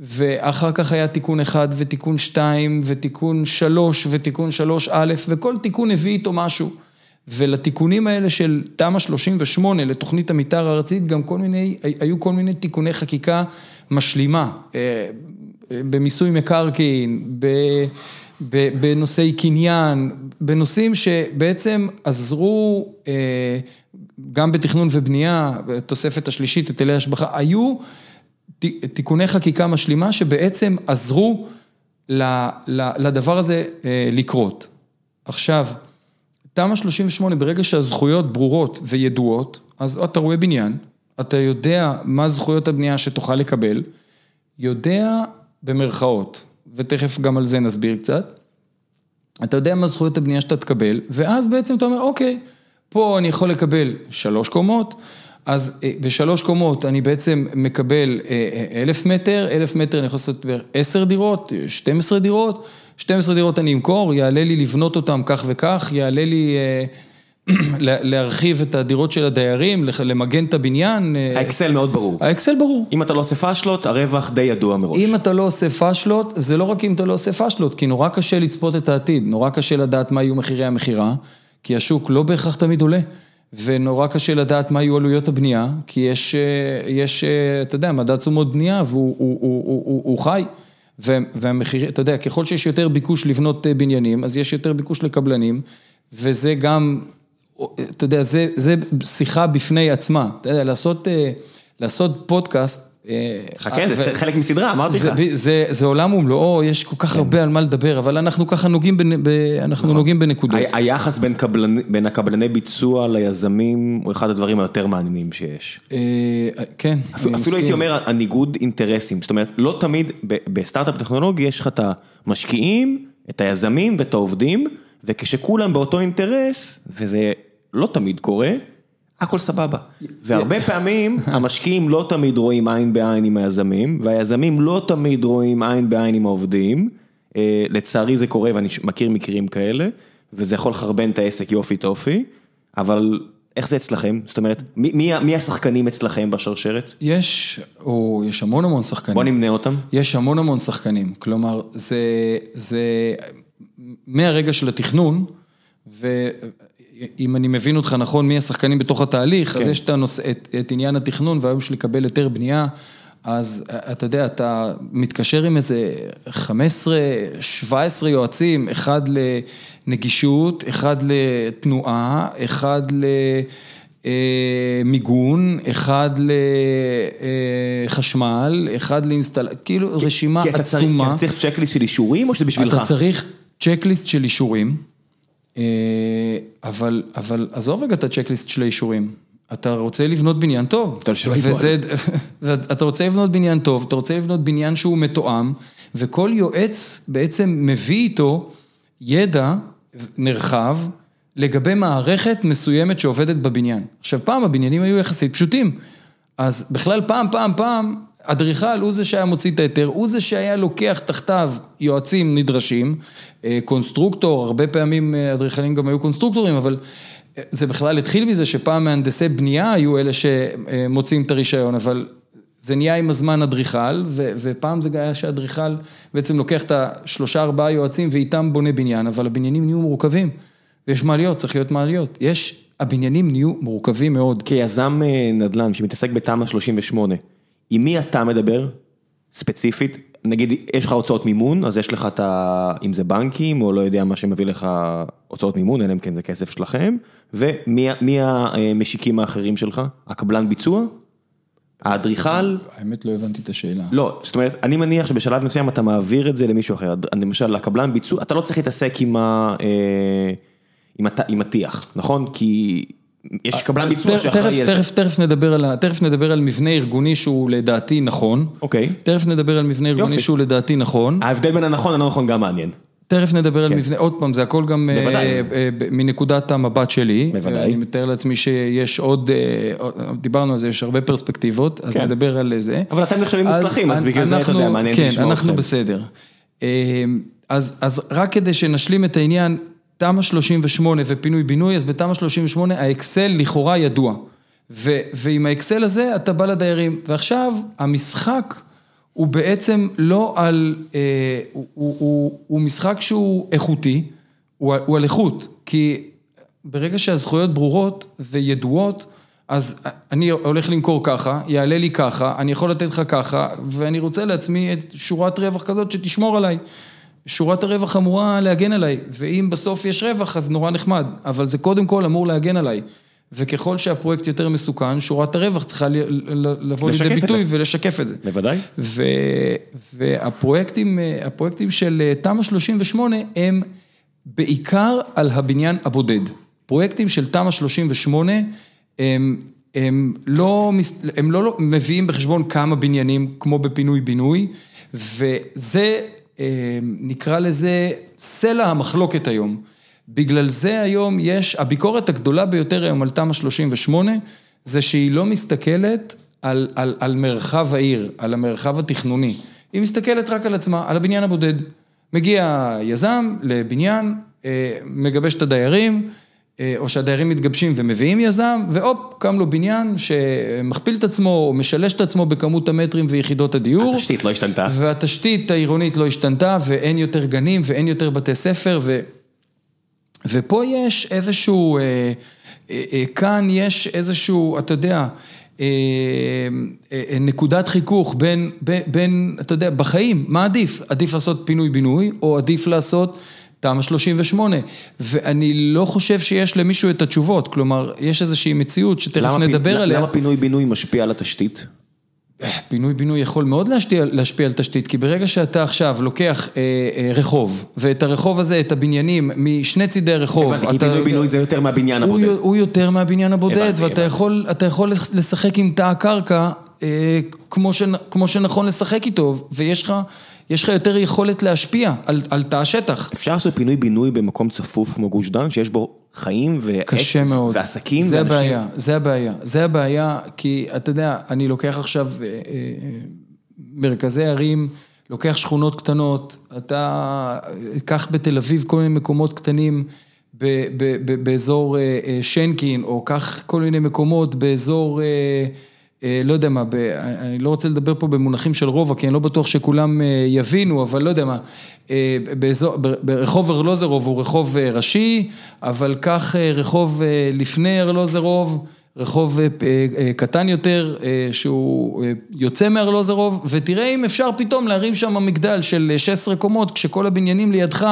ואחר כך היה תיקון אחד ותיקון שתיים ותיקון שלוש ותיקון שלוש א', וכל תיקון הביא איתו משהו. ולתיקונים האלה של תמ"א שלושים ושמונה לתוכנית המתאר הארצית, גם כל מיני, היו כל מיני תיקוני חקיקה משלימה, במיסוי מקרקעין, בנושאי קניין, בנושאים שבעצם עזרו גם בתכנון ובנייה, תוספת השלישית, היטלי השבחה, היו תיקוני חקיקה משלימה שבעצם עזרו לדבר הזה לקרות. עכשיו, תמ"א שלושים ושמונה, ברגע שהזכויות ברורות וידועות, אז אתה רואה בניין, אתה יודע מה זכויות הבנייה שתוכל לקבל, יודע במרכאות, ותכף גם על זה נסביר קצת, אתה יודע מה זכויות הבנייה שאתה תקבל, ואז בעצם אתה אומר, אוקיי, פה אני יכול לקבל שלוש קומות, אז בשלוש קומות אני בעצם מקבל אלף מטר, אלף מטר אני יכול לעשות עשר דירות, שתים עשרה דירות, שתים עשרה דירות אני אמכור, יעלה לי לבנות אותם כך וכך, יעלה לי להרחיב את הדירות של הדיירים, למגן את הבניין. האקסל מאוד ברור. האקסל ברור. אם אתה לא עושה פשלות, הרווח די ידוע מראש. אם אתה לא עושה פשלות, זה לא רק אם אתה לא עושה פשלות, כי נורא קשה לצפות את העתיד, נורא קשה לדעת מה יהיו מחירי המחירה, כי השוק לא בהכרח תמיד עולה, ונורא קשה לדעת מה יהיו עלויות הבנייה, כי יש, יש אתה יודע, מדד תשומות בנייה, והוא הוא, הוא, הוא, הוא, הוא חי. והמחיר, אתה יודע, ככל שיש יותר ביקוש לבנות בניינים, אז יש יותר ביקוש לקבלנים, וזה גם, אתה יודע, זה, זה שיחה בפני עצמה, אתה יודע, לעשות, לעשות פודקאסט. חכה, ו... זה חלק מסדרה, אמרתי לך. זה, זה עולם ומלואו, יש כל כך כן. הרבה על מה לדבר, אבל אנחנו ככה נוגעים, בנ... ב... אנחנו נוגעים בנקודות. ה- היחס בין, קבלנ... בין הקבלני ביצוע ליזמים, הוא אחד הדברים היותר מעניינים שיש. כן. אפילו, אפילו הייתי אומר, הניגוד אינטרסים, זאת אומרת, לא תמיד, ב- בסטארט-אפ טכנולוגי יש לך את המשקיעים, את היזמים ואת העובדים, וכשכולם באותו אינטרס, וזה לא תמיד קורה, הכל סבבה. והרבה פעמים המשקיעים לא תמיד רואים עין בעין עם היזמים, והיזמים לא תמיד רואים עין בעין עם העובדים. לצערי זה קורה, ואני מכיר מקרים כאלה, וזה יכול לחרבן את העסק יופי טופי, אבל איך זה אצלכם? זאת אומרת, מי, מי השחקנים אצלכם בשרשרת? יש, או יש המון המון שחקנים. בוא נמנה אותם. יש המון המון שחקנים. כלומר, זה, זה, מהרגע של התכנון, ו... אם אני מבין אותך נכון, מי השחקנים בתוך התהליך, כן. אז יש את, הנוס... את, את עניין התכנון, והיום שלי קבל יותר בנייה, אז אתה יודע, אתה מתקשר עם איזה חמש עשרה, שבע עשרה יועצים, אחד לנגישות, אחד לתנועה, אחד למיגון, אחד לחשמל, אחד לאינסטל... כאילו כי, רשימה כי עצומה. כי אתה צריך צ'קליסט של אישורים, או שזה בשבילך? אתה צריך צ'קליסט של אישורים, אבל, אבל עזוב רגע את הצ'קליסט של האישורים. אתה רוצה לבנות בניין טוב. וזה, אתה רוצה לבנות בניין טוב, אתה רוצה לבנות בניין שהוא מתואם, וכל יועץ בעצם מביא איתו ידע נרחב לגבי מערכת מסוימת שעובדת בבניין. עכשיו, פעם הבניינים היו יחסית פשוטים, אז בכלל פעם, פעם, פעם, אדריכל הוא זה שהיה מוציא את היתר, הוא זה שהיה לוקח תחתיו יועצים נדרשים, קונסטרוקטור, הרבה פעמים אדריכלים גם היו קונסטרוקטורים, אבל זה בכלל התחיל מזה שפעם מהנדסי בנייה היו אלה שמוצאים את הרישיון, אבל זה נהיה עם הזמן אדריכל, ו- ופעם זה היה שהאדריכל בעצם לוקח את השלושה ארבעה יועצים ואיתם בונה בניין, אבל הבניינים נהיו מורכבים. ויש מעליות, צריך להיות מעליות. יש, הבניינים נהיו מורכבים מאוד. כיזם נדל"ן שמתעסק בתמ"א שלושים ושמונה, עם מי אתה מדבר ספציפית? נגיד, יש לך הוצאות מימון, אז יש לך את ה... אם זה בנקים, או לא יודע מה שמביא לך הוצאות מימון, אלא אם כן זה כסף שלכם, ומי מי המשיקים האחרים שלך? הקבלן ביצוע? האדריכל? האמת לא הבנתי את השאלה. לא, זאת אומרת, אני מניח שבשלב מסוים אתה מעביר את זה למישהו אחר. למשל, הקבלן ביצוע, אתה לא צריך להתעסק עם ה... עם הטיח, נכון? כי... יש קבלן ביצוע שאחראי יש. תכף, תכף נדבר על, תכף נדבר על מבנה ארגוני שהוא לדעתי נכון. אוקיי. תכף נדבר על מבנה ארגוני שהוא לדעתי נכון. ההבדל בין הנכון לנכון גם מעניין. תכף נדבר על מבנה, עוד פעם, זה הכל גם מנקודת המבט שלי. בוודאי. אני מתאר לעצמי שיש עוד, דיברנו על זה, יש הרבה פרספקטיבות, אז נדבר על זה. אבל אתם נחשבים מוצלחים, אז בגלל זה אתה יודע, מעניין לשמוע אתכם. כן, אנחנו בסדר. אז רק כדי שנשלים את העניין, תמ"א שלושים ושמונה ופינוי בינוי, אז בתמ"א שלושים ושמונה האקסל לכאורה ידוע. ו- ועם האקסל הזה אתה בא לדיירים. ועכשיו המשחק הוא בעצם לא על, אה, הוא, הוא, הוא, הוא משחק שהוא איכותי, הוא, הוא על איכות. כי ברגע שהזכויות ברורות וידועות, אז אני הולך למכור ככה, יעלה לי ככה, אני יכול לתת לך ככה, ואני רוצה לעצמי את שורת רווח כזאת שתשמור עליי. שורת הרווח אמורה להגן עליי, ואם בסוף יש רווח, אז נורא נחמד, אבל זה קודם כל אמור להגן עליי, וככל שהפרויקט יותר מסוכן, שורת הרווח צריכה לבוא לידי ביטוי ולשקף את זה. בוודאי. והפרויקטים, הפרויקטים של תמ"א שלושים ושמונה הם בעיקר על הבניין הבודד. פרויקטים של תמ"א שלושים ושמונה הם, הם לא, הם לא מביאים בחשבון כמה בניינים, כמו בפינוי בינוי, וזה נקרא לזה סלע המחלוקת היום. בגלל זה היום יש, הביקורת הגדולה ביותר היום על תמ"א שלושים ושמונה, זה שהיא לא מסתכלת על, על, על מרחב העיר, על המרחב התכנוני. היא מסתכלת רק על עצמה, על הבניין הבודד. מגיע יזם לבניין, מגבש את הדיירים, או שהדיירים מתגבשים ומביאים יזם, ואופ, קם לו בניין שמכפיל את עצמו, או משלש את עצמו בכמות המטרים ויחידות הדיור. התשתית לא השתנתה. והתשתית העירונית לא השתנתה, ואין יותר גנים, ואין יותר בתי ספר, ו... ופה יש איזשהו, אה, אה, אה, כאן יש איזשהו, אתה יודע, אה, אה, נקודת חיכוך בין, בין, בין, אתה יודע, בחיים, מה עדיף? עדיף לעשות פינוי-בינוי, או עדיף לעשות... תמ"א שלושים ושמונה, ואני לא חושב שיש למישהו את התשובות, כלומר, יש איזושהי מציאות שתכף נדבר עליה. למה פינוי-בינוי משפיע על התשתית? פינוי-בינוי יכול מאוד להשפיע על תשתית, כי ברגע שאתה עכשיו לוקח רחוב, ואת הרחוב הזה, את הבניינים, משני צידי רחוב. הבנתי, כי פינוי-בינוי זה יותר מהבניין הבודד. הוא יותר מהבניין הבודד, ואתה יכול לשחק עם תא הקרקע, כמו שנכון לשחק איתו, ויש לך... יש לך יותר יכולת להשפיע על, על תא השטח. אפשר לעשות פינוי בינוי במקום צפוף כמו גוש דן, שיש בו חיים ועץ ועסקים. זה ואנשים... הבעיה, זה הבעיה. זה הבעיה, כי אתה יודע, אני לוקח עכשיו אה, אה, מרכזי ערים, לוקח שכונות קטנות, אתה קח בתל אביב כל מיני מקומות קטנים ב, ב, ב, באזור אה, אה, שנקין, או קח כל מיני מקומות באזור... אה, לא יודע מה, אני לא רוצה לדבר פה במונחים של רובע, כי אני לא בטוח שכולם יבינו, אבל לא יודע מה, ברחוב ארלוזרוב הוא רחוב ראשי, אבל כך רחוב לפני ארלוזרוב, רחוב קטן יותר, שהוא יוצא מארלוזרוב, ותראה אם אפשר פתאום להרים שם המגדל של שש עשרה קומות, כשכל הבניינים לידך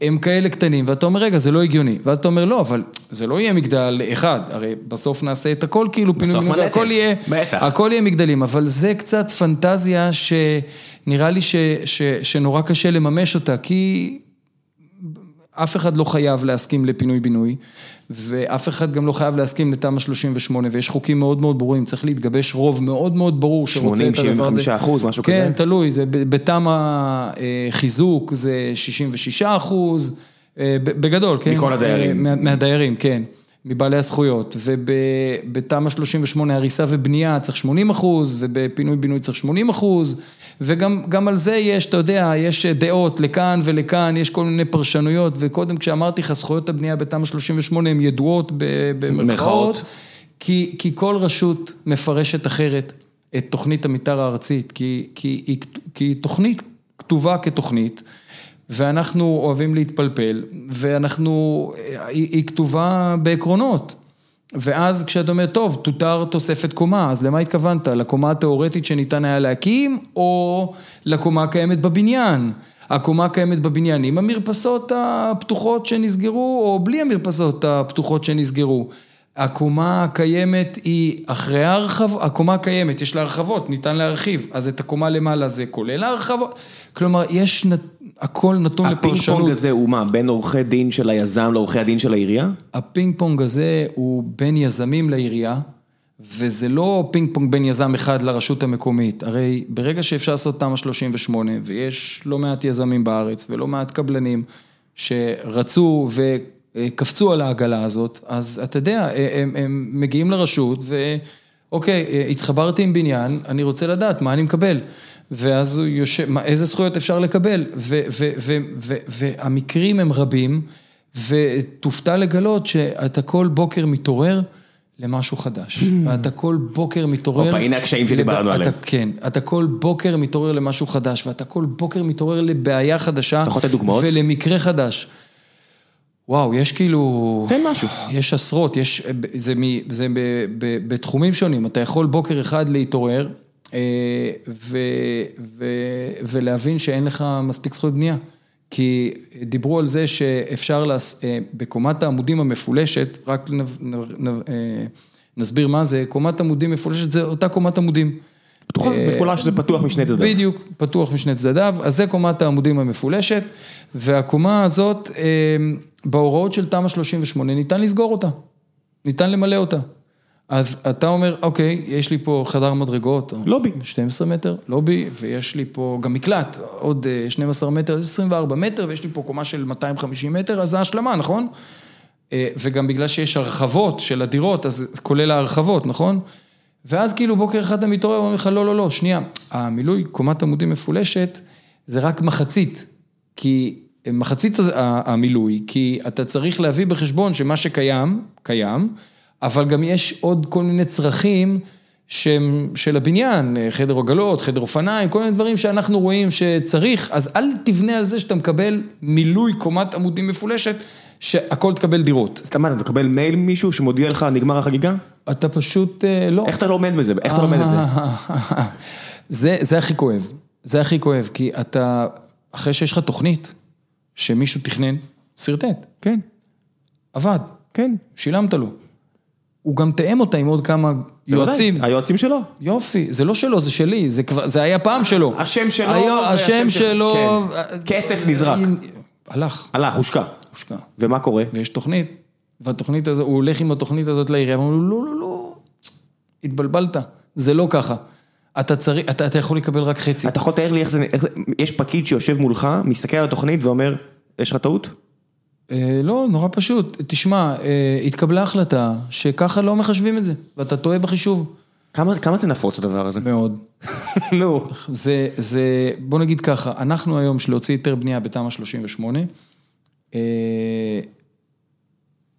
הם כאלה קטנים, ואתה אומר, רגע, זה לא הגיוני, ואז אתה אומר, לא, אבל זה לא יהיה מגדל אחד, הרי בסוף נעשה את הכל, כאילו פינוי, הכל יהיה, הכל יהיה מגדלים, אבל זה קצת פנטזיה שנראה לי ש, ש, שנורא קשה לממש אותה, כי... אף אחד לא חייב להסכים לפינוי-בינוי, ואף אחד גם לא חייב להסכים לתמ"א שלושים ושמונה, ויש חוקים מאוד מאוד ברורים, צריך להתגבש רוב מאוד מאוד ברור שרוצה את הדבר הזה. שמונים עד שבעים וחמישה אחוז, משהו כזה. כן, תלוי, זה בתמ"א חיזוק, זה שישים ושישה אחוז, בגדול, כן? מכל הדיירים. מהדיירים, כן, מבעלי הזכויות, ובתמ"א שלושים ושמונה הריסה ובנייה צריך שמונים אחוז, ובפינוי-בינוי צריך שמונים אחוז, וגם גם על זה יש, אתה יודע, יש דעות לכאן ולכאן, יש כל מיני פרשנויות, וקודם כשאמרתי לך, זכויות הבנייה בתמ"א שלושים ושמונה הן ידועות במרכאות, כי, כי כל רשות מפרשת אחרת את תוכנית המתאר הארצית, כי, כי, כי, כי תוכנית כתובה כתוכנית, ואנחנו אוהבים להתפלפל, ואנחנו, היא, היא כתובה בעקרונות, ואז כשאת אומרת, טוב, תותר תוספת קומה, אז למה התכוונת? לקומה התיאורטית שניתן היה להקים, או לקומה הקיימת בבניין? הקומה הקיימת בבניין, עם המרפסות הפתוחות שנסגרו, או בלי המרפסות הפתוחות שנסגרו. הקומה הקיימת היא אחרי הרחב, הקומה הקיימת, יש לה הרחבות, ניתן להרחיב, אז את הקומה למעלה זה כולל הרחבות, כלומר, יש נ... הכל נתון לפרשנות. הפינג פונג הזה הוא מה, בין עורכי דין של היזם לעורכי הדין של העירייה? הפינג פונג הזה הוא בין יזמים לעירייה, וזה לא פינג פונג בין יזם אחד לרשות המקומית, הרי ברגע שאפשר לעשות תמ"א שלושים ושמונה, ויש לא מעט יזמים בארץ, ולא מעט קבלנים, שרצו ו... קפצו על העגלה הזאת, אז אתה יודע, הם, הם מגיעים לרשות, ואוקיי, התחברתי עם בניין, אני רוצה לדעת מה אני מקבל, ואז יושב, מה, איזה זכויות אפשר לקבל, ו, ו, ו, ו, והמקרים הם רבים, ותופתע לגלות שאתה כל בוקר מתעורר למשהו חדש, ואתה כל בוקר מתעורר... אופה, הנה הקשיים שדיברנו עליהם. כן, אתה כל בוקר מתעורר למשהו חדש, ואתה כל בוקר מתעורר לבעיה חדשה, ולמקרה חדש. וואו, יש כאילו... תן משהו. יש עשרות, יש, זה, מ, זה ב, ב, בתחומים שונים. אתה יכול בוקר אחד להתעורר ו, ו, ולהבין שאין לך מספיק זכות בנייה. כי דיברו על זה שאפשר לה, בקומת העמודים המפולשת, רק נ, נ, נ, נסביר מה זה, קומת עמודים מפולשת זה אותה קומת עמודים. פתוחה, מפולש זה פתוח משני צדדיו. בדיוק, פתוח משני צדדיו, אז זה קומת העמודים המפולשת, והקומה הזאת, בהוראות של תמ"א שלושים ושמונה, ניתן לסגור אותה, ניתן למלא אותה. אז אתה אומר, אוקיי, יש לי פה חדר מדרגות, לובי, שנים עשר מטר, לובי, ויש לי פה גם מקלט, עוד שנים עשר מטר, עשרים וארבעה מטר, ויש לי פה קומה של מאתיים וחמישים מטר, אז זה השלמה, נכון? וגם בגלל שיש הרחבות של הדירות, אז כולל ההרחבות, נכון? ואז כאילו בוקר אחד אתה מתעורר ואומר לך, לא, לא, לא, שנייה, המילוי, קומת עמודים מפולשת, זה רק מחצית, כי מחצית המילוי, כי אתה צריך להביא בחשבון שמה שקיים, קיים, אבל גם יש עוד כל מיני צרכים שהם, של הבניין, חדר עגלות, חדר אופניים, כל מיני דברים שאנחנו רואים שצריך, אז אל תבנה על זה שאתה מקבל מילוי קומת עמודים מפולשת, שהכל תקבל דירות. זאת אומרת, אתה מקבל מייל מישהו שמודיע לך, נגמר החגיגה? אתה פשוט לא. איך אתה לומד בזה? איך אתה לומד את זה? זה הכי כואב. זה הכי כואב, כי אתה, אחרי שיש לך תוכנית, שמישהו תכנן, סרטט. כן. עבד. כן. שילמת לו. הוא גם תאם אותה עם עוד כמה יועצים. היועצים שלו. יופי. זה לא שלו, זה שלי. זה היה פעם שלו. השם שלו. השם שלו. כסף נזרק. הלך. הלך, הושקע. הושקע. ומה קורה? ויש תוכנית. והתוכנית הזו, הוא הולך עם התוכנית הזאת לעירייה, ואומר לו, לא, לא, לא, התבלבלת, זה לא ככה. אתה צריך, אתה, אתה יכול לקבל רק חצי. אתה יכול תאר לי איך זה, איך זה, יש פקיד שיושב מולך, מסתכל על התוכנית ואומר, יש לך טעות? אה, לא, נורא פשוט. תשמע, אה, התקבלה החלטה שככה לא מחשבים את זה, ואתה טועה בחישוב. כמה, כמה זה נפוץ הדבר הזה? מאוד. נו. זה, זה, בוא נגיד ככה, אנחנו היום שלהוציא יותר בנייה בתמ"א שלושים ושמונה, אה,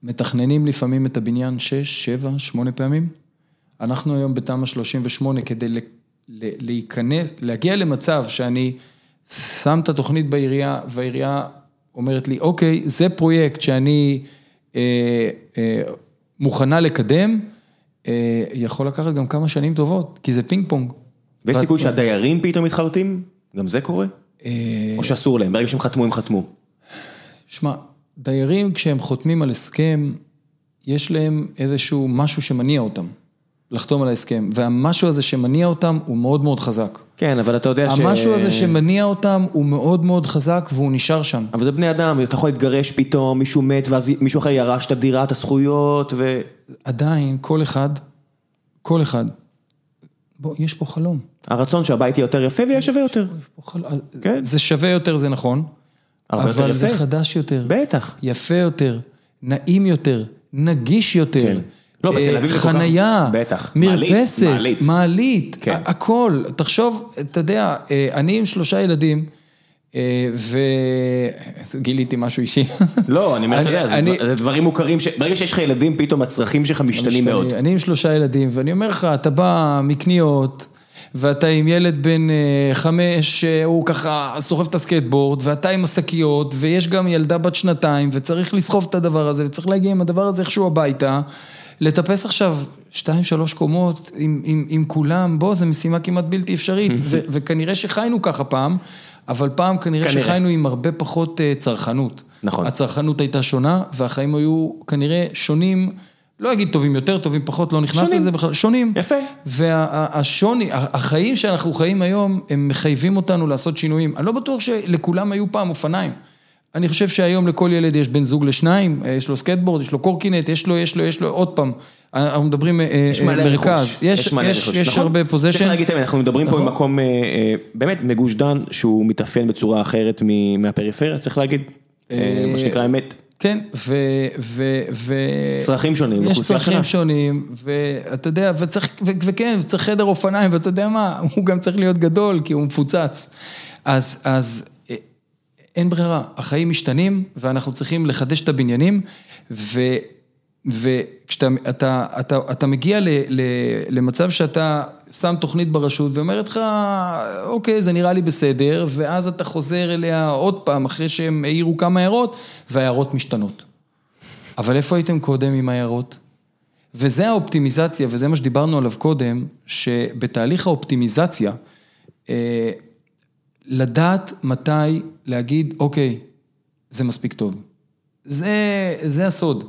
מתכננים לפעמים את הבניין שש, שבע, שמונה פעמים. אנחנו היום בתמ"א שלושים ושמונה כדי להיכנס, להגיע למצב שאני שם את התוכנית בעירייה, והעירייה אומרת לי, אוקיי, זה פרויקט שאני אה, אה, מוכנה לקדם, אה, יכול לקחת גם כמה שנים טובות, כי זה פינג פונג. ויש סיכוי שהדיירים פתאום מתחרטים? גם זה קורה? אה... או שאסור להם? ברגע שהם חתמו, הם חתמו. שמע, דיירים, כשהם חותמים על הסכם, יש להם איזשהו משהו שמניע אותם, לחתום על ההסכם, והמשהו הזה שמניע אותם הוא מאוד מאוד חזק. כן, אבל אתה יודע ש... המשהו הזה שמניע אותם הוא מאוד מאוד חזק, והוא נשאר שם. אבל זה בני אדם, אתה יכול להתגרש פתאום, מישהו מת, ואז מישהו אחר ירש את הדירה, את הזכויות, ו... עדיין, כל אחד, כל אחד, בוא, יש פה חלום. הרצון שהבית יהיה יותר יפה, ויהיה שווה יותר. כן? זה שווה יותר, זה נכון. אבל זה חדש יותר, בטח. יפה יותר, נעים יותר, נגיש יותר, חנייה, מרפסת, מעלית, הכל. תחשוב, אתה יודע, אני עם שלושה ילדים, וגיליתי משהו אישי. לא, אני אומר, אתה יודע, זה דברים מוכרים, ברגע שיש לך ילדים, פתאום הצרכים שלך משתנים מאוד. אני עם שלושה ילדים, ואני אומר לך, אתה בא מקניות, ואתה עם ילד בן חמש, הוא ככה סוחב את הסקייטבורד, ואתה עם הסקיות, ויש גם ילדה בת שנתיים, וצריך לסחוב את הדבר הזה, וצריך להגיע עם הדבר הזה איכשהו הביתה, לטפס עכשיו שתיים, שלוש קומות עם, עם, עם כולם, בוא, זו משימה כמעט בלתי אפשרית, ו, וכנראה שחיינו ככה פעם, אבל פעם כנראה, כנראה שחיינו עם הרבה פחות צרכנות. נכון. הצרכנות הייתה שונה, והחיים היו כנראה שונים, לא אגיד טובים יותר, טובים פחות, לא נכנס שונים. לזה בכלל, שונים. יפה. והשוני, החיים שאנחנו חיים היום, הם מחייבים אותנו לעשות שינויים. אני לא בטוח שלכולם היו פעם אופניים. אני חושב שהיום לכל ילד יש בן זוג לשניים, יש לו סקייטבורד, יש לו קורקינט, יש לו, יש לו, יש לו, עוד פעם. אנחנו מדברים מרכז. יש מלא רכוש. יש הרבה פוזיישן. צריך להגיד, אנחנו מדברים פה במקום, באמת, מגוש דן, שהוא מתאפיין בצורה אחרת מהפריפריה, צריך להגיד, מה שנקרא אמת. כן, ו... ו, ו צרכים שונים. יש צרכים שונים, ואתה יודע, וצריך, ו, וכן, צריך חדר אופניים, ואתה יודע מה, הוא גם צריך להיות גדול, כי הוא מפוצץ. אז, אז אין ברירה, החיים משתנים, ואנחנו צריכים לחדש את הבניינים, ו... וכשאתה אתה, אתה, אתה מגיע ל, ל, למצב שאתה שם תוכנית ברשות ואומרת לך, אוקיי, זה נראה לי בסדר, ואז אתה חוזר אליה עוד פעם אחרי שהם העירו כמה הערות, והערות משתנות. אבל איפה הייתם קודם עם הערות? וזה האופטימיזציה, וזה מה שדיברנו עליו קודם, שבתהליך האופטימיזציה, אה, לדעת מתי להגיד, אוקיי, זה מספיק טוב. זה, זה הסוד.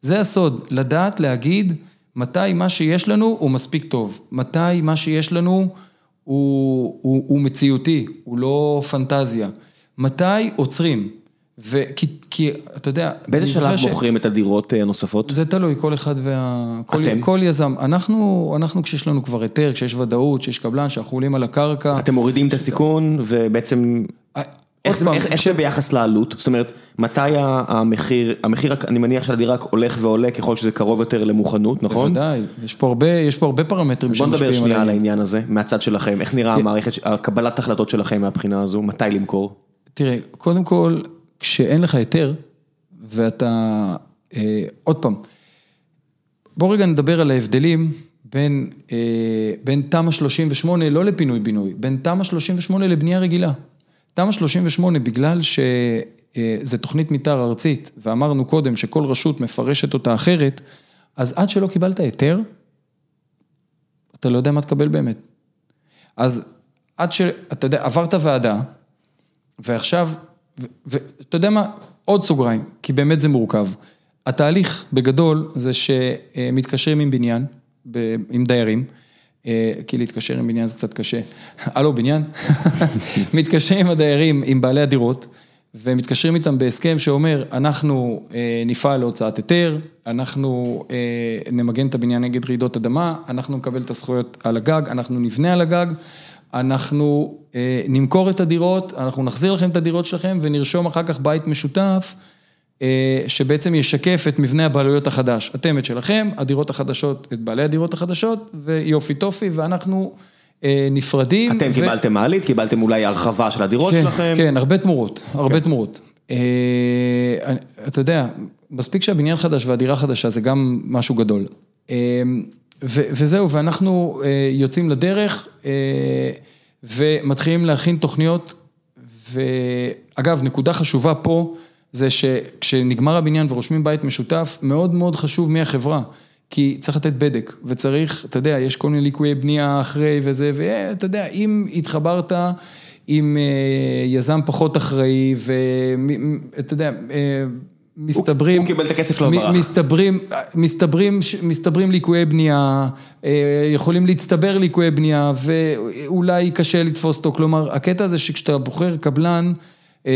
זה הסוד, לדעת להגיד מתי מה שיש לנו הוא מספיק טוב, מתי מה שיש לנו הוא, הוא, הוא מציאותי, הוא לא פנטזיה, מתי עוצרים, וכי, כי, אתה יודע... באיזה שלב מוכרים ש... את הדירות הנוספות? זה תלוי, כל אחד וה... כל, כל יזם. אנחנו, אנחנו כשיש לנו כבר היתר, כשיש ודאות, כשיש קבלן, שאנחנו עולים על הקרקע... אתם מורידים ש... את הסיכון ובעצם... איך זה ביחס לעלות? זאת אומרת, מתי המחיר, המחיר, אני מניח שהדירה הולך ועולה, ככל שזה קרוב יותר למוכנות, נכון? בוודאי, יש פה הרבה, יש פה הרבה פרמטרים שמשפיעים עליהם. בוא נדבר שנייה על העניין הזה, מהצד שלכם, איך נראה המערכת, הקבלת החלטות שלכם מהבחינה הזו, מתי למכור? תראה, קודם כל, כשאין לך היתר, ואתה, אה, עוד פעם, בוא רגע נדבר על ההבדלים, בין, אה, בין תמ"א שלושים ושמונה, לא לפינוי בינוי, בין תמ"א שלושים ושמונה לבנייה רגילה. תמ"א שלושים ושמונה, בגלל שזה תוכנית מתאר ארצית, ואמרנו קודם שכל רשות מפרשת אותה אחרת, אז עד שלא קיבלת היתר, אתה לא יודע מה תקבל באמת. אז עד שאתה יודע, עברת ועדה, ועכשיו, ואתה יודע מה, עוד סוגריים, כי באמת זה מורכב. התהליך בגדול זה שמתקשרים עם בניין, עם דיירים, כי להתקשר עם בניין זה קצת קשה. הלו, בניין? מתקשרים עם הדיירים, עם בעלי הדירות, ומתקשרים איתם בהסכם שאומר, אנחנו נפעל להוצאת היתר, אנחנו נמגן את הבניין נגד רעידות אדמה, אנחנו נקבל את הזכויות על הגג, אנחנו נבנה על הגג, אנחנו נמכור את הדירות, אנחנו נחזיר לכם את הדירות שלכם, ונרשום אחר כך בית משותף, שבעצם ישקף את מבנה הבעלויות החדש. אתם את שלכם, הדירות החדשות, את בעלי הדירות החדשות, ויופי טופי, ואנחנו נפרדים. אתם ו... קיבלתם מעלית, קיבלתם אולי הרחבה של הדירות כן, שלכם. כן, הרבה תמורות, הרבה כן. תמורות. אתה יודע, מספיק שהבניין חדש והדירה חדשה, זה גם משהו גדול. ו- וזהו, ואנחנו יוצאים לדרך, ומתחילים להכין תוכניות, ואגב, נקודה חשובה פה, זה שכשנגמר הבניין ורושמים בית משותף, מאוד מאוד חשוב מהחברה, כי צריך לתת בדק, וצריך, אתה יודע, יש כל מיני ליקויי בנייה אחרי וזה, ואתה יודע, אם התחברת עם יזם פחות אחראי, ואתה יודע, מסתברים... הוא קיבל את הכסף לא ברח. מסתברים, מסתברים, מסתברים ליקויי בנייה, יכולים להצטבר ליקויי בנייה, ואולי קשה לתפוס אותו, כלומר, הקטע הזה שכשאתה בוחר קבלן,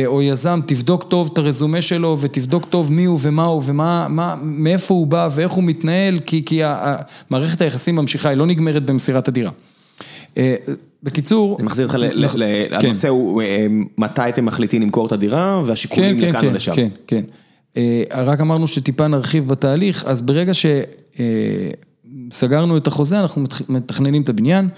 או יזם, תבדוק טוב את הרזומה שלו, ותבדוק טוב מי הוא ומה הוא, ומה, מה, מאיפה הוא בא ואיך הוא מתנהל, כי, כי מערכת היחסים ממשיכה, היא לא נגמרת במסירת הדירה. בקיצור... אני מחזיר אותך לנושא, מתי אתם מחליטים למכור את הדירה, והשיקולים לכאן ולשם. כן, כן, כן. רק אמרנו שטיפה נרחיב בתהליך, אז ברגע שסגרנו את החוזה, אנחנו מתכננים את הבניין,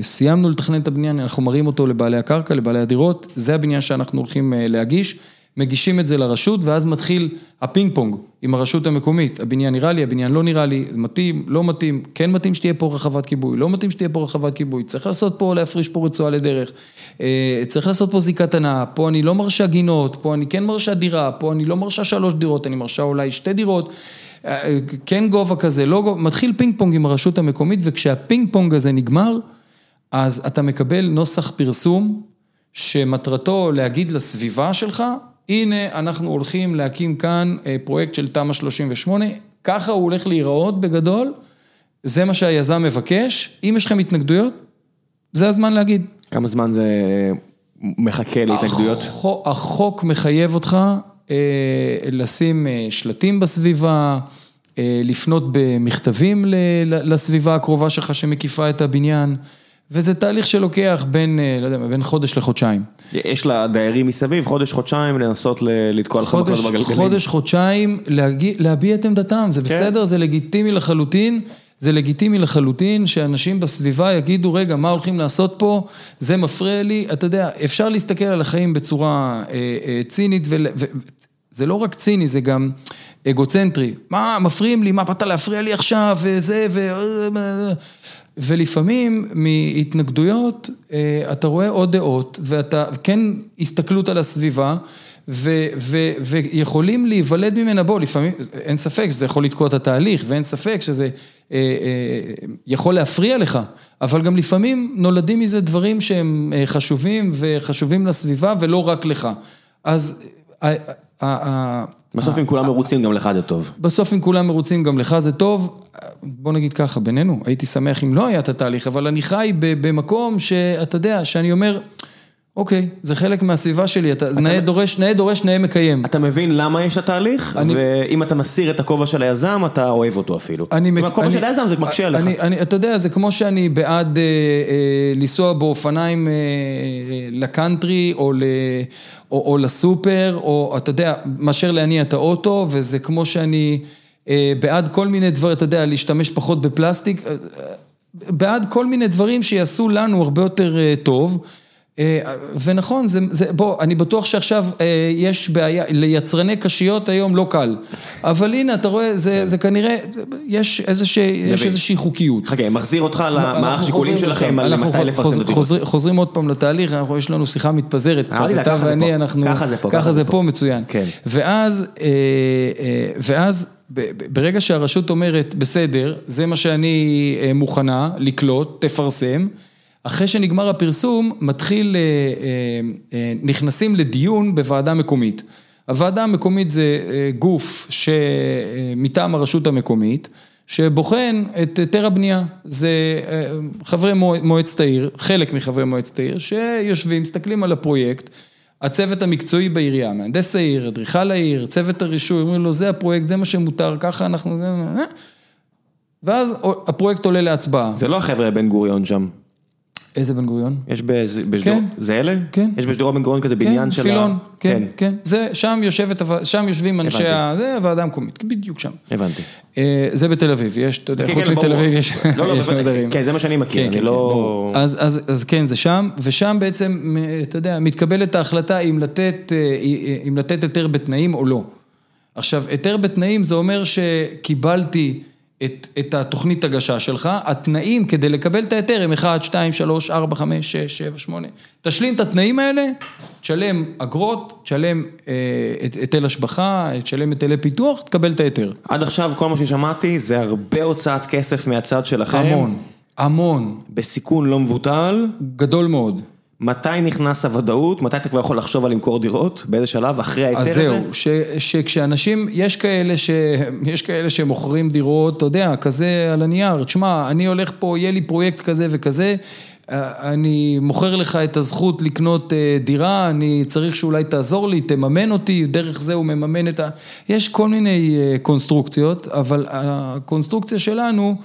סיימנו לתכנן את הבניין, אנחנו מראים אותו לבעלי הקרקע, לבעלי הדירות, זה הבניין שאנחנו הולכים להגיש, מגישים את זה לרשות, ואז מתחיל הפינג פונג עם הרשות המקומית, הבניין נראה לי, הבניין לא נראה לי, מתאים, לא מתאים, כן מתאים שתהיה פה רחבת כיבוי, לא מתאים שתהיה פה רחבת כיבוי, צריך לעשות פה, להפריש פה רצועה לדרך, צריך לעשות פה זיקת הנאה, פה אני לא מרשה גינות, פה אני כן מרשה דירה, פה אני לא מרשה שלוש דירות, אני מרשה אולי שתי דירות, כן גובה כזה, לא גובה, מתחיל פינג פונג עם הרשות המקומית, וכשהפינג פונג הזה נגמר, אז אתה מקבל נוסח פרסום, שמטרתו להגיד לסביבה שלך, הנה אנחנו הולכים להקים כאן פרויקט של תמ"א שלושים ושמונה, ככה הוא הולך להיראות בגדול, זה מה שהיזם מבקש, אם יש לכם התנגדויות, זה הזמן להגיד. כמה זמן זה מחכה להתנגדויות? החוק, החוק מחייב אותך אה, לשים אה, שלטים בסביבה, אה, לפנות במכתבים ל, לסביבה הקרובה שלך שמקיפה את הבניין, וזה תהליך שלוקח בין, לא יודע, בין חודש לחודשיים. יש לדיירים מסביב חודש, חודשיים, לנסות לתקוע לך מקלות בגלגלים. חודש, חודשיים, להביע את עמדתם, זה בסדר, זה לגיטימי לחלוטין, זה לגיטימי לחלוטין שאנשים בסביבה יגידו, רגע, מה הולכים לעשות פה, זה מפריע לי, אתה יודע, אפשר להסתכל על החיים בצורה צינית, וזה לא רק ציני, זה גם אגוצנטרי. מה, מפריעים לי, מה באת להפריע לי עכשיו, וזה, ו... ולפעמים מהתנגדויות אתה רואה עוד דעות, ואתה כן הסתכלות על הסביבה, ו, ו, ויכולים להיוולד ממנה בו, לפעמים אין ספק שזה יכול לתקוע את התהליך, ואין ספק שזה אה, אה, יכול להפריע לך, אבל גם לפעמים נולדים מזה דברים שהם חשובים, וחשובים לסביבה ולא רק לך. אז... בסוף אם כולם מרוצים גם לך זה טוב. בסוף אם כולם מרוצים גם לך זה טוב, בוא נגיד ככה, בינינו, הייתי שמח אם לא היה את התהליך, אבל אני חי במקום שאתה יודע, שאני אומר, אוקיי, זה חלק מהסביבה שלי, נאה דורש, נאה דורש, נאה מקיים. אתה מבין למה יש את התהליך, ואם אתה מסיר את הכובע של היזם, אתה אוהב אותו אפילו. הכובע של היזם זה מקשה לך. אתה יודע, זה כמו שאני בעד לנסוע באופניים לקנטרי, או ל... או, או לסופר, או אתה יודע, מאשר להניע את האוטו, וזה כמו שאני אה, בעד כל מיני דבר, אתה יודע, להשתמש פחות בפלסטיק, אה, בעד כל מיני דברים שיעשו לנו הרבה יותר אה, טוב, אה, ונכון, זה, זה, בוא, אני בטוח שעכשיו אה, יש בעיה, ליצרני קשיות היום לא קל, אבל הנה, אתה רואה, זה, זה כנראה, יש, איזושה, יש איזושהי חוקיות. חכה, מחזיר אותך למערך שיקולים שלכם, על מתי לפרסם את הדירות. חוזרים עוד פעם לתהליך, אנחנו, יש לנו שיחה מתפזרת קצת, אתה ואני, אנחנו, ככה זה פה, ככה זה פה, מצוין. ואז, ואז, ברגע שהרשות אומרת, בסדר, זה מה שאני מוכנה לקלוט, תפרסם, אחרי שנגמר הפרסום, מתחיל, נכנסים לדיון בוועדה מקומית. הוועדה המקומית זה גוף שמטעם הרשות המקומית, שבוחן את היתר הבנייה. זה חברי מועצת העיר, חלק מחברי מועצת העיר, שיושבים, מסתכלים על הפרויקט, הצוות המקצועי בעירייה, מהנדס העיר, אדריכל העיר, צוות הרישוי, אומרים לו, זה הפרויקט, זה מה שמותר, ככה אנחנו... ואז הפרויקט עולה להצבעה. זה לא החבר'ה בן גוריון שם. איזה בן גוריון? יש בשדרות, זה אלה? כן. יש בשדרות בן גוריון כזה בניין של... כן, פילון, כן, כן. שם יושבים אנשי הוועדה המקומית, בדיוק שם. הבנתי. זה בתל אביב, יש, אתה יודע, חוץ מתל אביב יש... לא, לא, כן, זה מה שאני מכיר, אני לא... אז כן, זה שם, ושם בעצם, אתה יודע, מתקבלת ההחלטה אם לתת היתר בתנאים או לא. עכשיו, היתר בתנאים זה אומר שקיבלתי... את, את התוכנית הגשה שלך, התנאים כדי לקבל את היתר הם אחת, שתיים, שלוש, ארבע, חמש, שש, שבע, שמונה. תשלים את התנאים האלה, תשלם אגרות, תשלם היטל אה, השבחה, תשלם היטלי פיתוח, תקבל את היתר. עד עכשיו כל מה ששמעתי זה הרבה הוצאת כסף מהצד שלכם. המון, המון. בסיכון לא מבוטל. גדול מאוד. מתי נכנס הוודאות? מתי אתה כבר יכול לחשוב על למכור דירות? באיזה שלב? אחרי היתר הזה? אז זהו, ש, שכשאנשים, יש כאלה, ש, יש כאלה שמוכרים דירות, אתה יודע, כזה על הנייר, תשמע, אני הולך פה, יהיה לי פרויקט כזה וכזה, אני מוכר לך את הזכות לקנות דירה, אני צריך שאולי תעזור לי, תממן אותי, דרך זה הוא מממן את ה... יש כל מיני קונסטרוקציות, אבל הקונסטרוקציה שלנו,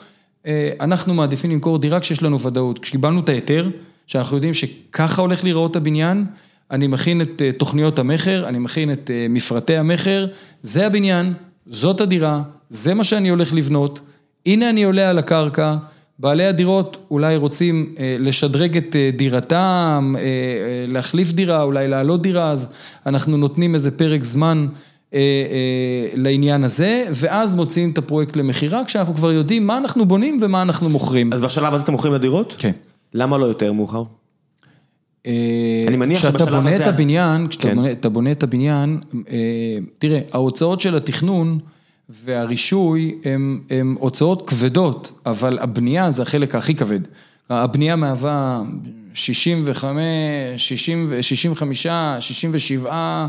אנחנו מעדיפים למכור דירה כשיש לנו ודאות, כשקיבלנו את היתר, שאנחנו יודעים שככה הולך להיראות הבניין, אני מכין את תוכניות המחר, אני מכין את מפרטי המחר, זה הבניין, זאת הדירה, זה מה שאני הולך לבנות, הנה אני עולה על הקרקע, בעלי הדירות אולי רוצים לשדרג את דירתם, להחליף דירה, אולי לעלות דירה, אז אנחנו נותנים איזה פרק זמן לעניין הזה, ואז מוציאים את הפרויקט למחירה, כשאנחנו כבר יודעים מה אנחנו בונים ומה אנחנו מוכרים. אז בשלב הזה אתם מוכרים לדירות? כן. למה לא יותר מאוחר? כשאתה בונה את הבניין, כשאתה בונה את הבניין, תראה, ההוצאות של התכנון והרישוי הם הוצאות כבדות, אבל הבנייה זה החלק הכי כבד. הבנייה מהווה שישים וחמש, שישים, שישים וחמש, שישים ושבע,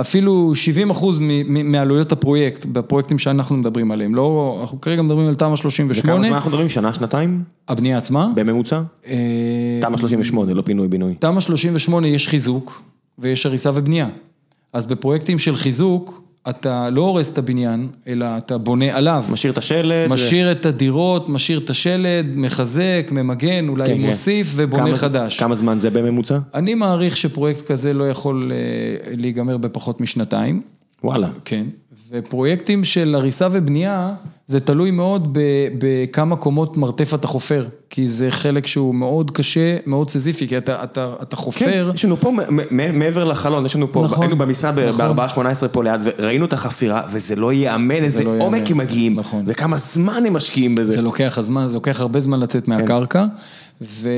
אפילו שבעים אחוז מעלויות הפרויקט, בפרויקטים שאנחנו מדברים עליהם. לא, אנחנו כרגע מדברים על תמ"א שלושים ושמונה. וכמה זמן אנחנו מדברים? שנה, שנתיים? הבנייה עצמה? בממוצע? תמ"א שלושים ושמונה, לא פינוי, בינוי. תמ"א שלושים ושמונה יש חיזוק ויש הריסה ובנייה. אז בפרויקטים של חיזוק, אתה לא הורס את הבניין, אלא אתה בונה עליו. משאיר את השלד. משאיר ו... את הדירות, משאיר את השלד, מחזק, ממגן, אולי כן, מוסיף כן. ובונה כמה, חדש. כמה זמן זה בממוצע? אני מעריך שפרויקט כזה לא יכול אה, להיגמר בפחות משנתיים. וואלה. כן. ופרויקטים של הריסה ובנייה, זה תלוי מאוד בכמה קומות מרתף אתה חופר, כי זה חלק שהוא מאוד קשה, מאוד סזיפי, כי אתה, אתה, אתה חופר. כן, יש לנו פה, מעבר לחלון, יש לנו פה, נכון, היינו במשרד נכון. ב-ארבע שמונה עשרה פה ליד, וראינו את החפירה, וזה לא יאמן, איזה לא עומק יאמן. הם מגיעים, נכון. וכמה זמן הם משקיעים בזה. זה לוקח הזמן, זה לוקח הרבה זמן לצאת כן. מהקרקע, ו,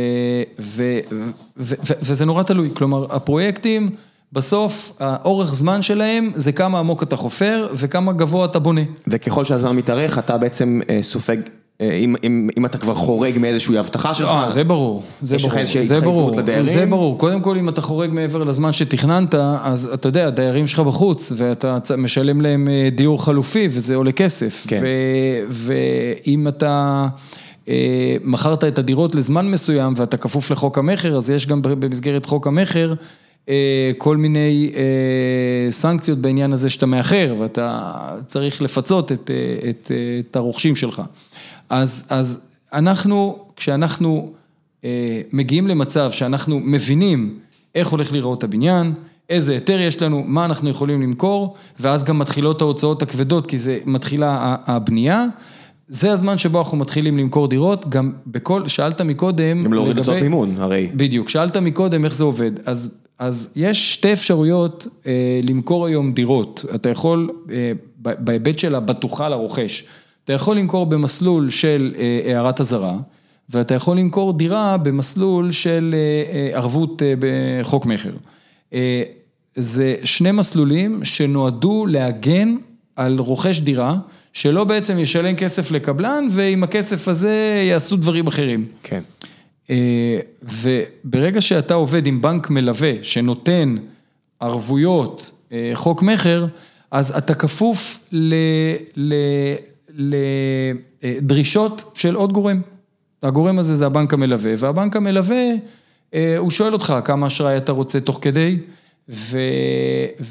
ו, ו, ו, ו, וזה נורא תלוי, כלומר, הפרויקטים, בסוף, האורך זמן שלהם זה כמה עמוק אתה חופר וכמה גבוה אתה בונה. וככל שהזמן מתארך, אתה בעצם סופג, אם, אם, אם אתה כבר חורג מאיזושהי הבטחה שלך. אה, זה ברור, זה ברור, זה ברור, זה ברור. קודם כל, אם אתה חורג מעבר לזמן שתכננת, אז אתה יודע, הדיירים שלך בחוץ, ואתה משלם להם דיור חלופי, וזה עולה כסף. כן. ו, ואם אתה... מכרת את הדירות לזמן מסוים, ואתה כפוף לחוק המחר, אז יש גם במסגרת חוק המחר, כל מיני סנקציות בעניין הזה שאתה מאחר, ואתה צריך לפצות את, את, את הרוכשים שלך. אז, אז אנחנו, כשאנחנו מגיעים למצב שאנחנו מבינים איך הולך לראות הבניין, איזה היתר יש לנו, מה אנחנו יכולים למכור, ואז גם מתחילות ההוצאות הכבדות, כי זה מתחילה הבנייה, זה הזמן שבו אנחנו מתחילים למכור דירות, גם בכל, שאלת מקודם... גם להוריד לצורך מימון, הרי. בדיוק, שאלת מקודם איך זה עובד, אז, אז יש שתי אפשרויות אה, למכור היום דירות, אתה יכול, אה, בהיבט שלה בטוחה לרוכש, אתה יכול למכור במסלול של אה, הערת הזרה, ואתה יכול למכור דירה במסלול של אה, ערבות אה, בחוק מחר. אה, זה שני מסלולים שנועדו להגן על רוכש דירה, שלא בעצם ישלם כסף לקבלן, ועם הכסף הזה יעשו דברים אחרים. כן. וברגע שאתה עובד עם בנק מלווה, שנותן ערבויות, חוק מחר, אז אתה כפוף לדרישות של עוד גורם. הגורם הזה זה הבנק המלווה, והבנק המלווה, הוא שואל אותך כמה אשראי אתה רוצה תוך כדי, ו...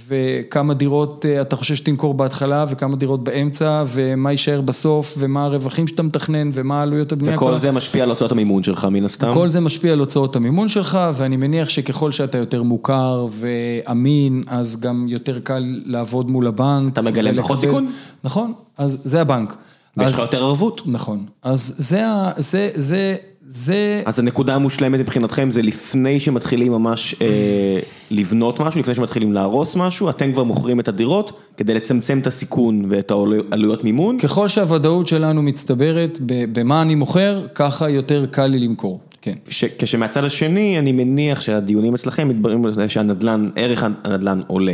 וכמה דירות אתה חושב שתמכור בהתחלה, וכמה דירות באמצע, ומה יישאר בסוף, ומה הרווחים שאתה מתכנן, ומה עלויות הבנייה. וכל זה משפיע על הוצאות המימון שלך, מן הסתם? וכל זה משפיע על הוצאות המימון שלך, ואני מניח שככל שאתה יותר מוכר ואמין, אז גם יותר קל לעבוד מול הבנק. אתה מגלם פחות סיכון? נכון, אז זה הבנק. ויש לך יותר ערבות? נכון. אז זה, זה, זה... זה... אז הנקודה המושלמת מבחינתכם זה לפני שמתחילים ממש אה, לבנות משהו, לפני שמתחילים להרוס משהו, אתם כבר מוכרים את הדירות כדי לצמצם את הסיכון ואת העלויות מימון. ככל שהוודאות שלנו מצטברת במה אני מוכר, ככה יותר קל לי למכור. כן. ש... כשמהצד השני אני מניח שהדיונים אצלכם מתברים על זה שהנדלן, ערך הנדלן עולה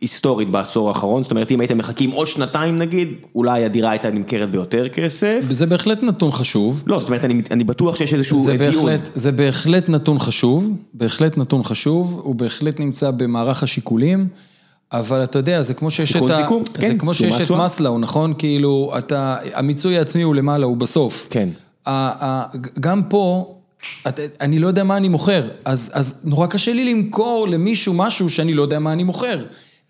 היסטורית בעשור האחרון, זאת אומרת, אם הייתם מחכים עוד שנתיים נגיד, אולי הדירה הייתה נמכרת ביותר כסף. וזה בהחלט נתון חשוב. לא, זאת אומרת, אני, אני בטוח שיש איזשהו זה דיון. בהחלט, זה בהחלט נתון חשוב, בהחלט נתון חשוב, הוא בהחלט נמצא במערך השיקולים, אבל אתה יודע, זה כמו שיש סיכון, את, סיכון, ה... כן, זה כמו שיש את מסלו, נכון? כאילו, אתה... המיצוי העצמי הוא למעלה, הוא בסוף. כן. גם פה... אני לא יודע מה אני מוכר, אז, אז נורא קשה לי למכור למישהו משהו שאני לא יודע מה אני מוכר.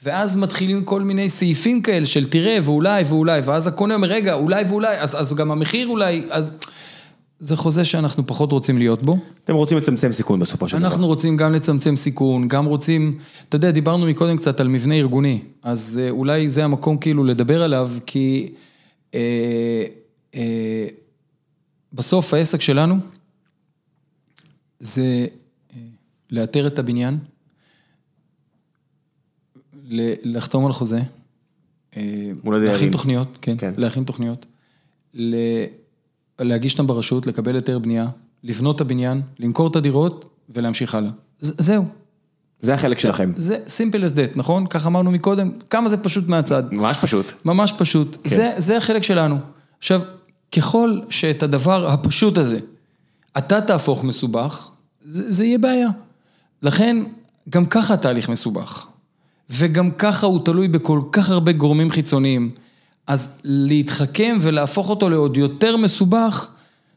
ואז מתחילים כל מיני סעיפים כאלה של תראה ואולי ואולי, ואז הקונה אומר רגע אולי ואולי, אז, אז גם המחיר אולי, אז זה חוזה שאנחנו פחות רוצים להיות בו. אתם רוצים לצמצם סיכון בסופו של דבר. אנחנו רוצים גם לצמצם סיכון, גם רוצים, אתה יודע, דיברנו מקודם קצת על מבנה ארגוני, אז אולי זה המקום כאילו לדבר עליו, כי אה, אה, בסוף העסק שלנו זה לאתר את הבניין, לחתום על חוזה, להכין תוכניות, כן, כן. להכין תוכניות, להגיש אותם ברשות, לקבל היתר בנייה, לבנות את הבניין, למכור את הדירות ולהמשיך הלאה. זה, זהו. זה החלק שלכם. זה simple as that, נכון? כך אמרנו מקודם, כמה זה פשוט מהצד. ממש פשוט. ממש פשוט. כן. זה, זה החלק שלנו. עכשיו, ככל שאת הדבר הפשוט הזה, אתה תהפוך מסובך, זה, זה יהיה בעיה. לכן, גם ככה התהליך מסובך. וגם ככה הוא תלוי בכל כך הרבה גורמים חיצוניים. אז להתחכם ולהפוך אותו לעוד יותר מסובך,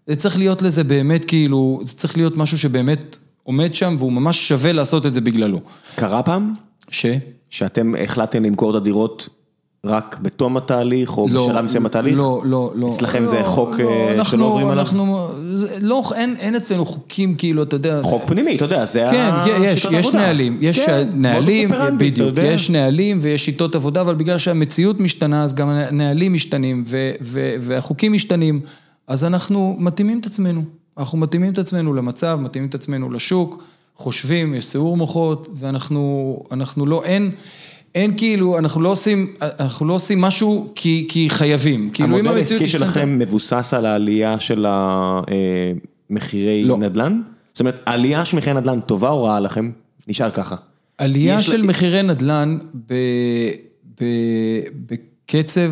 זה צריך להיות לזה באמת כאילו, זה צריך להיות משהו שבאמת עומד שם, והוא ממש שווה לעשות את זה בגללו. קרה פעם? ש? שאתם החלטתם למכור את הדירות רק בתום התהליך, או לא, בשלב מסוים התהליך? לא, לא, לא. אצלכם לא, זה חוק לא, שלא עוברים עליו? אנחנו, זה, לא, אין, אין אצלנו חוקים כאילו, אתה יודע. חוק פנימי, אתה יודע, זה כן, ה... כן, יש, יש נהלים. יש כן, נהלים, בדיוק. יש נהלים ויש שיטות עבודה, אבל בגלל שהמציאות משתנה, אז גם הנהלים משתנים, ו, ו, והחוקים משתנים, אז אנחנו מתאימים את עצמנו. אנחנו מתאימים את עצמנו למצב, מתאימים את עצמנו לשוק, חושבים, יש סיעור מוחות, ואנחנו, אנחנו לא, אין, אין כאילו, אנחנו לא עושים, אנחנו לא עושים משהו כי, כי חייבים. המודל העסקי שלכם מבוסס על העלייה של המחירי נדל"ן? זאת אומרת, העלייה של מחירי נדל"ן טובה או רעה לכם? נשאר ככה. עלייה של מחירי נדל"ן בקצב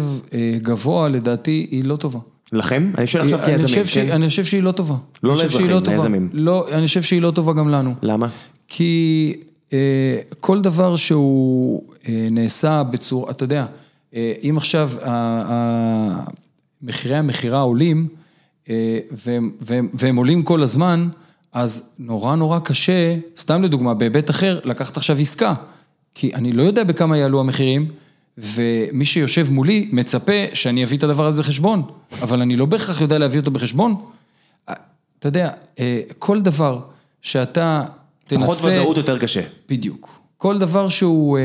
גבוה, לדעתי, היא לא טובה. לכם? אני שואל עכשיו כיזמים. אני חושב שהיא לא טובה. לא לאזרחים, ליזמים. אני חושב שהיא לא טובה גם לנו. למה? כי כל דבר שהוא נעשה בצורה, אתה יודע, אם עכשיו מחירי המחירה עולים, והם עולים כל הזמן, אז נורא נורא קשה, סתם לדוגמה, בהיבט אחר, לקחת עכשיו עסקה, כי אני לא יודע בכמה יעלו המחירים, ומי שיושב מולי מצפה שאני אביא את הדבר הזה בחשבון, אבל אני לא בהכרח יודע להביא אותו בחשבון. אתה יודע, כל דבר שאתה תנסה... פחות ודאות יותר קשה. בדיוק. כל דבר שהוא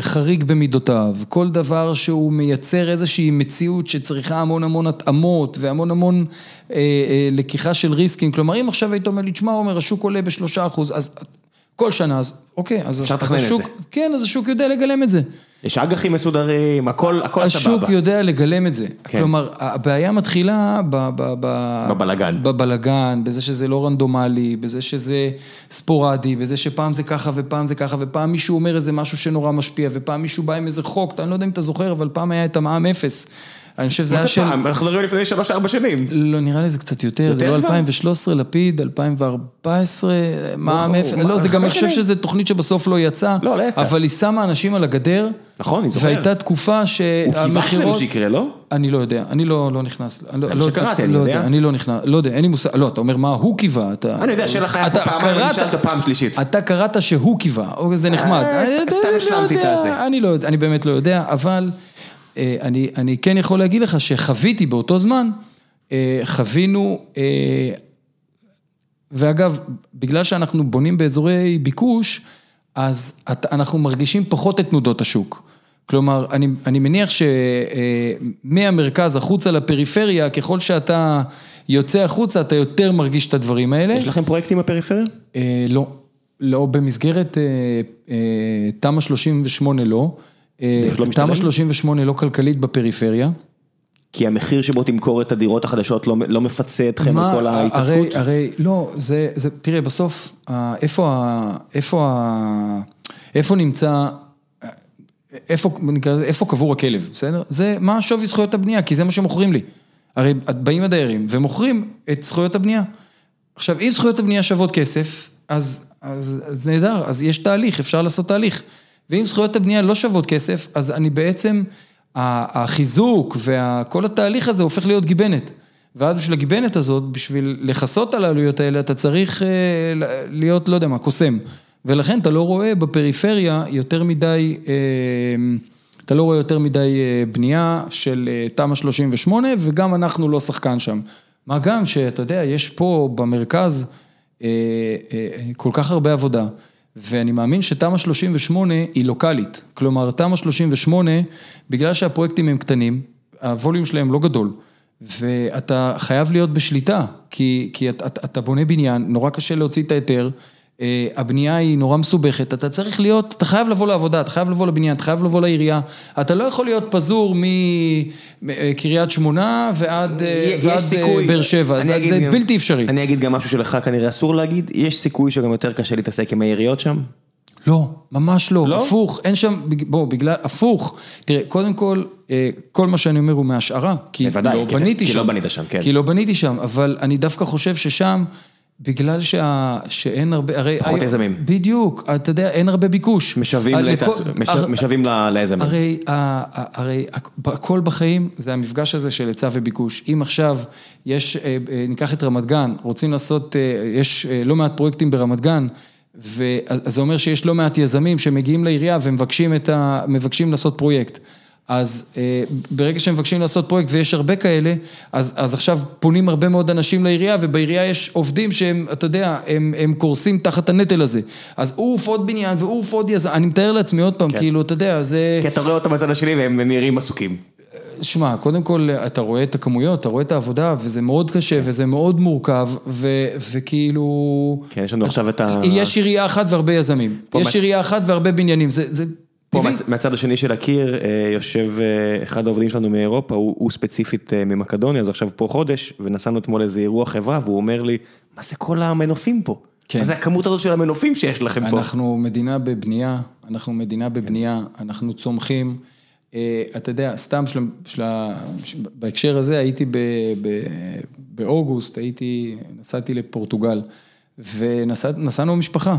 חריג במידותיו, כל דבר שהוא מייצר איזושהי מציאות שצריכה המון המון התאמות, והמון המון לקיחה של ריסקים. כלומר, אם עכשיו היית אומר לי, תשמע, אומר, השוק עולה בשלושה אחוז, אז... כל שנה, אז אוקיי, אז השוק, כן, אז השוק יודע לגלם את זה. יש אגחים מסודרים, הכל, הכל השוק סבבה. יודע לגלם את זה. כן. כלומר, הבעיה מתחילה ב, ב, ב, בבלגן. בבלגן, בזה שזה לא רנדומלי, בזה שזה ספורדי, בזה שפעם זה ככה ופעם זה ככה, ופעם מישהו אומר איזה משהו שנורא משפיע, ופעם מישהו בא עם איזה חוק, אני לא יודע אם אתה זוכר, אבל פעם היה את המע"מ אפס. אני חושב, זה היה של... אנחנו נראים לפני שלוש ארבע שנים. לא, נראה לי זה קצת יותר, זה לא אלפיים ושלוש עשרה לפיד, אלפיים וארבע עשרה, מע"מ אפס, לא, זה גם, אני חושב שזו תוכנית שבסוף לא יצא, אבל היא שמה אנשים על הגדר, נכון, היא זוכר. והייתה תקופה שהמחירות... הוא קיווה שלנו שיקרה, לא? אני לא יודע, אני לא נכנס... אני שקראתי, אני יודע. אני לא נכנס, לא יודע, אין לי מושג, לא, אתה אומר מה, הוא קיווה, אתה... אני יודע, שלך היה פה פעם, אני נשאלת פעם שלישית. אתה קראת שהוא קיווה, או זה נחמד. סתם השלמתי את זה. אני לא יודע, אני באמת לא יודע, אבל... אני, אני כן יכול להגיד לך שחוויתי באותו זמן, חווינו, ואגב, בגלל שאנחנו בונים באזורי ביקוש, אז אנחנו מרגישים פחות את תנודות השוק. כלומר, אני, אני מניח שמהמרכז החוצה לפריפריה, ככל שאתה יוצא החוצה, אתה יותר מרגיש את הדברים האלה. יש לכם פרויקטים בפריפריה? לא, לא, במסגרת תמ"א שלושים ושמונה לא. תמ"א שלושים ושמונה לא כלכלית בפריפריה. כי המחיר שבו תמכור את הדירות החדשות לא מפצה אתכם על כל ההתעסקות? הרי, לא, זה, תראה, בסוף, איפה נמצא, איפה קבור הכלב, בסדר? זה מה השווי זכויות הבנייה, כי זה מה שמוכרים לי. הרי באים הדיירים ומוכרים את זכויות הבנייה. עכשיו, אם זכויות הבנייה שוות כסף, אז נהדר, אז יש תהליך, אפשר לעשות תהליך. ואם זכויות הבנייה לא שוות כסף, אז אני בעצם, החיזוק וכל התהליך הזה הופך להיות גיבנת. ועד בשביל הגיבנת הזאת, בשביל לחסות על העלויות האלה, אתה צריך להיות, לא יודע מה, קוסם. ולכן אתה לא רואה בפריפריה יותר מדי, אתה לא רואה יותר מדי בנייה של תמ"א שלושים ושמונה, וגם אנחנו לא שחקן שם. מה גם שאתה יודע, יש פה במרכז כל כך הרבה עבודה. ואני מאמין שתמ"א שלושים ושמונה היא לוקלית. כלומר, תמ"א שלושים ושמונה, בגלל שהפרויקטים הם קטנים, הווליום שלהם לא גדול, ואתה חייב להיות בשליטה, כי, כי אתה, אתה בונה בניין, נורא קשה להוציא את היתר, הבנייה היא נורא מסובכת, אתה צריך להיות, אתה חייב לבוא לעבודה, אתה חייב לבוא לבניין, אתה חייב לבוא לעירייה, אתה לא יכול להיות פזור מקריית שמונה ועד באר שבע, זה בלתי אפשרי. אני אגיד גם משהו שלך כנראה אסור להגיד, יש סיכוי שגם יותר קשה להתעסק עם העיריות שם? לא, ממש לא, הפוך, אין שם, בוא, בגלל, הפוך, תראה, קודם כל, כל מה שאני אומר הוא מהשערה, כי לא בניתי שם, כי לא בניתי שם, אבל אני דווקא חושב ששם, בגלל שה... שאין הרבה, הרי... פחות יזמים. בדיוק, אתה יודע, אין הרבה ביקוש. משווים ליזמים. הרי, הרי, הכל בחיים זה המפגש הזה של היצע וביקוש. אם עכשיו יש, ניקח את רמת גן, רוצים לעשות, יש לא מעט פרויקטים ברמת גן, ואז זה אומר שיש לא מעט יזמים שמגיעים לעירייה ומבקשים את ה... מבקשים לעשות פרויקט. אז ברגע שהם מבקשים לעשות פרויקט, ויש הרבה כאלה, אז, אז עכשיו פונים הרבה מאוד אנשים לעירייה, ובעירייה יש עובדים שהם, אתה יודע, הם, הם קורסים תחת הנטל הזה. אז אוף עוד בניין, ואוף עוד יזם, אני מתאר לעצמי עוד פעם, כן. כאילו, אתה יודע, זה... כי אתה רואה אותם בצד השני, והם נראים עסוקים. שמע, קודם כל, אתה רואה את הכמויות, אתה רואה את העבודה, וזה מאוד קשה, וזה מאוד מורכב, ו- וכאילו... כן, יש לנו עכשיו את ה... יש עירייה אחת והרבה יזמים. יש עירייה אחת והרבה בניינים. זה, זה... פה מהצד השני של הקיר יושב אחד העובדים שלנו מאירופה, הוא ספציפית ממקדוניה, אז עכשיו פה חודש, ונסענו אתמול איזה אירוע חברה, והוא אומר לי, מה זה כל המנופים פה? מה זה הכמות הזאת של המנופים שיש לכם פה? אנחנו מדינה בבנייה, אנחנו מדינה בבנייה, אנחנו צומחים, אתה יודע, סתם בהקשר הזה, הייתי באוגוסט, נסעתי לפורטוגל, ונסענו במשפחה,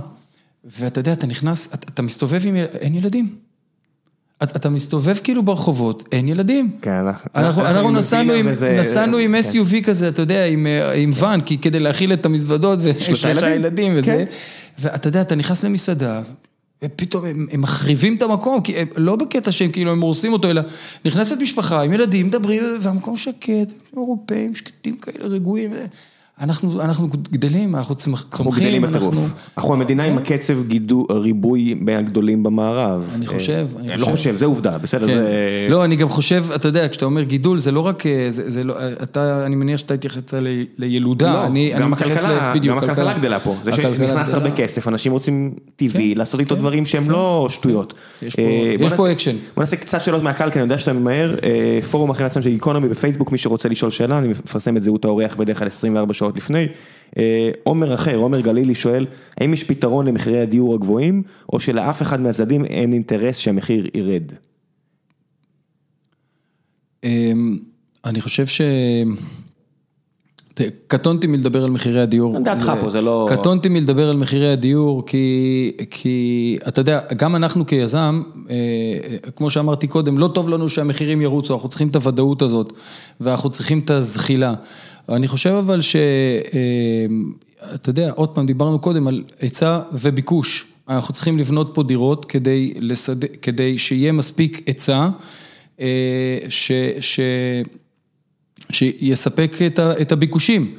ואתה יודע, אתה נכנס, אתה, אתה מסתובב עם, אין ילדים. אתה, אתה מסתובב כאילו ברחובות, אין ילדים. כן, אנחנו, אנחנו, אנחנו נסענו עם, וזה, נסענו עם כן. אס יו וי כזה, אתה יודע, עם, עם כן. ון, כי כדי להכיל את המזוודות, ושלושה ילדים, ילדים וזה. כן. ואתה יודע, אתה נכנס למסעדה, ופתאום הם, הם מחריבים את המקום, כי הם, לא בקטע שהם כאילו, הם מורסים אותו, אלא נכנסת משפחה עם ילדים, דברים, והמקום שקט, אירופאים, שקטים כאלה, רגועים, וזה. אנחנו, אנחנו גדלים, אנחנו צומחים. אנחנו גדלים בטירוף. אנחנו המדינה עם הקצב ריבוי מהגדולים במערב. אני חושב. לא חושב, זה עובדה, בסדר. לא, אני גם חושב, אתה יודע, כשאתה אומר גידול, זה לא רק, אני מניח שאתה התייחסה לילודה. גם הכלכלה גדלה פה. זה שנכנס הרבה כסף, אנשים רוצים טבעי, לעשות איתו דברים שהם לא שטויות. יש פה אקשן. בוא נעשה קצת שאלות מהקהל, כי אני יודע שאתה ממהר. פורום אחרי נצטון של איקונומי בפייסבוק, מי שרוצה לשאול שאלה, אני מפרסם את זהות האורח בדרך כלל עשרים וארבע שעות לפני. עומר אחר, עומר גלילי שואל, האם יש פתרון למחירי הדיור הגבוהים, או שלאף אחד מהצדדים אין אינטרס שהמחיר ירד? אני חושב ש... קטונתי מלדבר על מחירי הדיור. דעתך פה, זה לא... קטונתי מלדבר על מחירי הדיור, כי, כי, אתה יודע, גם אנחנו כיזם, כמו שאמרתי קודם, לא טוב לנו שהמחירים ירוצו, אנחנו צריכים את הוודאות הזאת, ואנחנו צריכים את הזחילה. אני חושב אבל ש... אתה יודע, עוד פעם דיברנו קודם על היצע וביקוש. אנחנו צריכים לבנות פה דירות כדי, לסד... כדי שיהיה מספיק היצע, ש... ש... שיספק את הביקושים,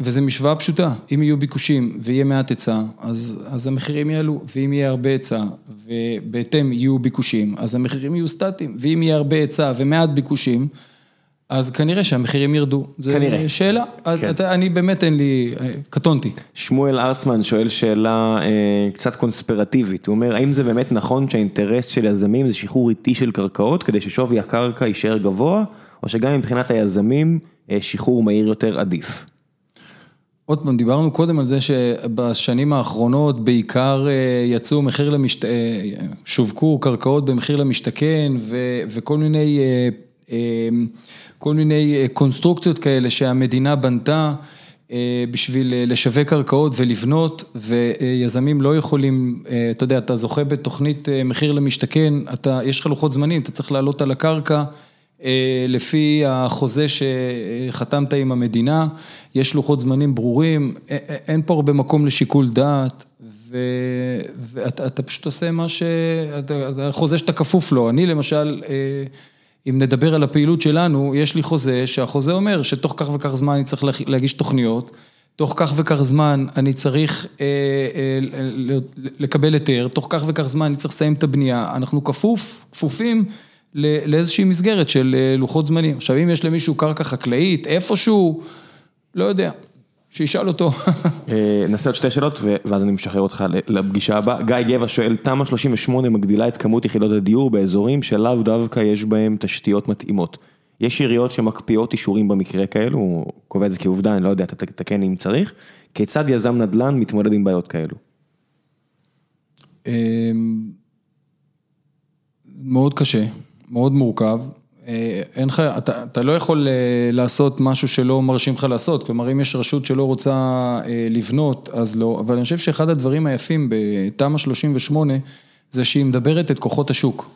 וזו משוואה פשוטה, אם יהיו ביקושים ויהיה מעט היצע, אז, אז המחירים יעלו, ואם יהיה הרבה היצע, ובהתאם יהיו ביקושים, אז המחירים יהיו סטטיים, ואם יהיה הרבה היצע ומעט ביקושים, אז כנראה שהמחירים ירדו. זו שאלה, כן. אתה, אני באמת אין לי, קטונתי. שמואל ארצמן שואל שאלה אה, קצת קונספירטיבית, הוא אומר, האם זה באמת נכון שהאינטרס של יזמים זה שחרור איטי של קרקעות, כדי ששווי הקרקע יישאר גבוה, או שגם מבחינת היזמים, שחרור מהיר יותר עדיף. עוד פעם, דיברנו קודם על זה שבשנים האחרונות בעיקר יצאו מחיר למשת... שווקו קרקעות במחיר למשתכן, ו... וכל מיני, כל מיני קונסטרוקציות כאלה שהמדינה בנתה בשביל לשווק קרקעות ולבנות, ויזמים לא יכולים, אתה יודע, אתה זוכה בתוכנית מחיר למשתכן, אתה... יש לך לוחות זמנים, אתה צריך לעלות על הקרקע, לפי החוזה שחתמת עם המדינה, יש לוחות זמנים ברורים, אין פה הרבה מקום לשיקול דעת, ואתה פשוט עושה מה ש... החוזה שאתה כפוף לו. אני למשל, אם נדבר על הפעילות שלנו, יש לי חוזה שהחוזה אומר שתוך כך וכך זמן אני צריך להגיש תוכניות, תוך כך וכך זמן אני צריך לקבל היתר, תוך כך וכך זמן אני צריך לסיים את הבנייה, אנחנו כפוף, כפופים, לאיזושהי מסגרת של לוחות זמנים. עכשיו, אם יש למישהו קרקע חקלאית, איפשהו, לא יודע, שישאל אותו. נעשה עוד שתי שאלות, ואז אני משחרר אותך לפגישה הבאה. גיא גבע שואל, תמ"א שלושים ושמונה מגדילה את כמות יחידות הדיור באזורים שלאו דווקא יש בהם תשתיות מתאימות. יש עיריות שמקפיאות אישורים במקרה כאלו, הוא קובע את זה כעובדה, אני לא יודע, אתה תתקן אם צריך. כיצד יזם נדל"ן מתמודד עם בעיות כאלו? מאוד קשה, מאוד מורכב. אינך, אתה, אתה לא יכול לעשות משהו שלא מרשים לך לעשות, כלומר, אם יש רשות שלא רוצה לבנות, אז לא. אבל אני חושב שאחד הדברים היפים בתמ"א שלושים ושמונה, זה שהיא מדברת את כוחות השוק.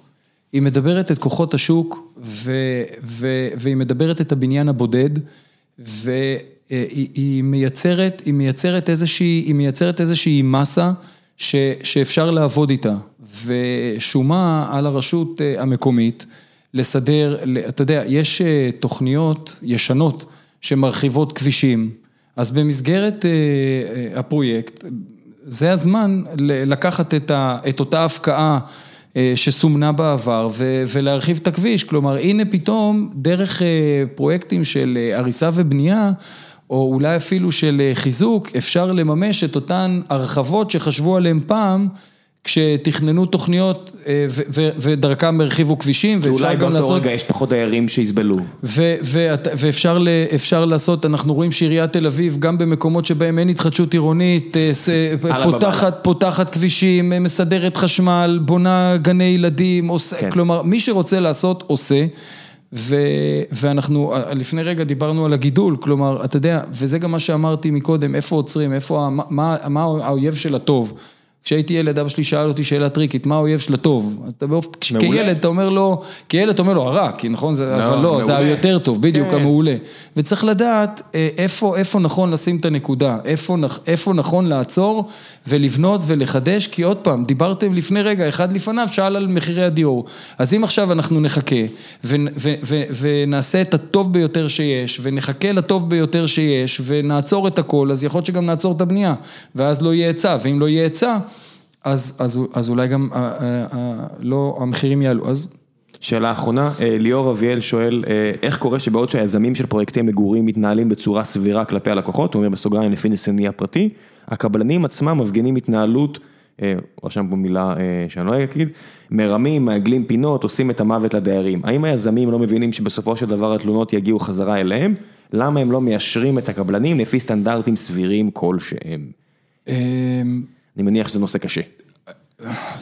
היא מדברת את כוחות השוק, ו, ו, והיא מדברת את הבניין הבודד, והיא היא מייצרת, היא מייצרת איזושהי, היא מייצרת איזושהי מסה, ש, שאפשר לעבוד איתה, ושומה על הרשות המקומית, לסדר, אתה יודע, יש תוכניות ישנות שמרחיבות כבישים, אז במסגרת הפרויקט, זה הזמן לקחת את, ה, את אותה הפקעה שסומנה בעבר ו, ולהרחיב את הכביש, כלומר, הנה פתאום דרך פרויקטים של הריסה ובנייה, או אולי אפילו של חיזוק, אפשר לממש את אותן הרחבות שחשבו עליהן פעם, כשתכננו תוכניות ודרכם הרחיבו כבישים, ואולי באותו רגע יש פחות דיירים שיסבלו. ואפשר לעשות, אנחנו רואים שעיריית תל אביב, גם במקומות שבהם אין התחדשות עירונית, פותחת כבישים, מסדרת חשמל, בונה גני ילדים, כלומר, מי שרוצה לעשות, עושה. ואנחנו, לפני רגע דיברנו על הגידול, כלומר, אתה יודע, וזה גם מה שאמרתי מקודם, איפה עוצרים, איפה, מה האויב של הטוב. כשהייתי ילד, אבא שלי שאל אותי שאלה טריקית, מה האויב של הטוב? כילד אתה אומר לו, כילד אתה אומר לו, הרע, כי נכון, אבל לא, זה היותר טוב, בדיוק המעולה. וצריך לדעת איפה נכון לשים את הנקודה, איפה נכון לעצור ולבנות ולחדש, כי עוד פעם, דיברתם לפני רגע, אחד לפניו שאל על מחירי הדיור. אז אם עכשיו אנחנו נחכה ונעשה את הטוב ביותר שיש, ונחכה לטוב ביותר שיש, ונעצור את הכל, אז יכול שגם נעצור את הבנייה, ואז לא יהיה עצה, ואם לא יהיה עצה, אז, אז, אז אולי גם אה, אה, אה, לא, המחירים יעלו, אז... שאלה האחרונה, אה, ליאור אביאל שואל, אה, איך קורה שבעוד שהיזמים של פרויקטי מגורים מתנהלים בצורה סבירה כלפי הלקוחות, הוא אומר בסוגריים לפי ניסיוני הפרטי, הקבלנים עצמם מפגינים התנהלות, אה, רשם פה מילה אה, שאני לא אגיד, מרמים, מעגלים פינות, עושים את המוות לדיירים. האם היזמים לא מבינים שבסופו של דבר התלונות יגיעו חזרה אליהם? למה הם לא מיישרים את הקבלנים לפי סטנדרטים סבירים כלשהם? אה... אני מניח שזה נושא קשה.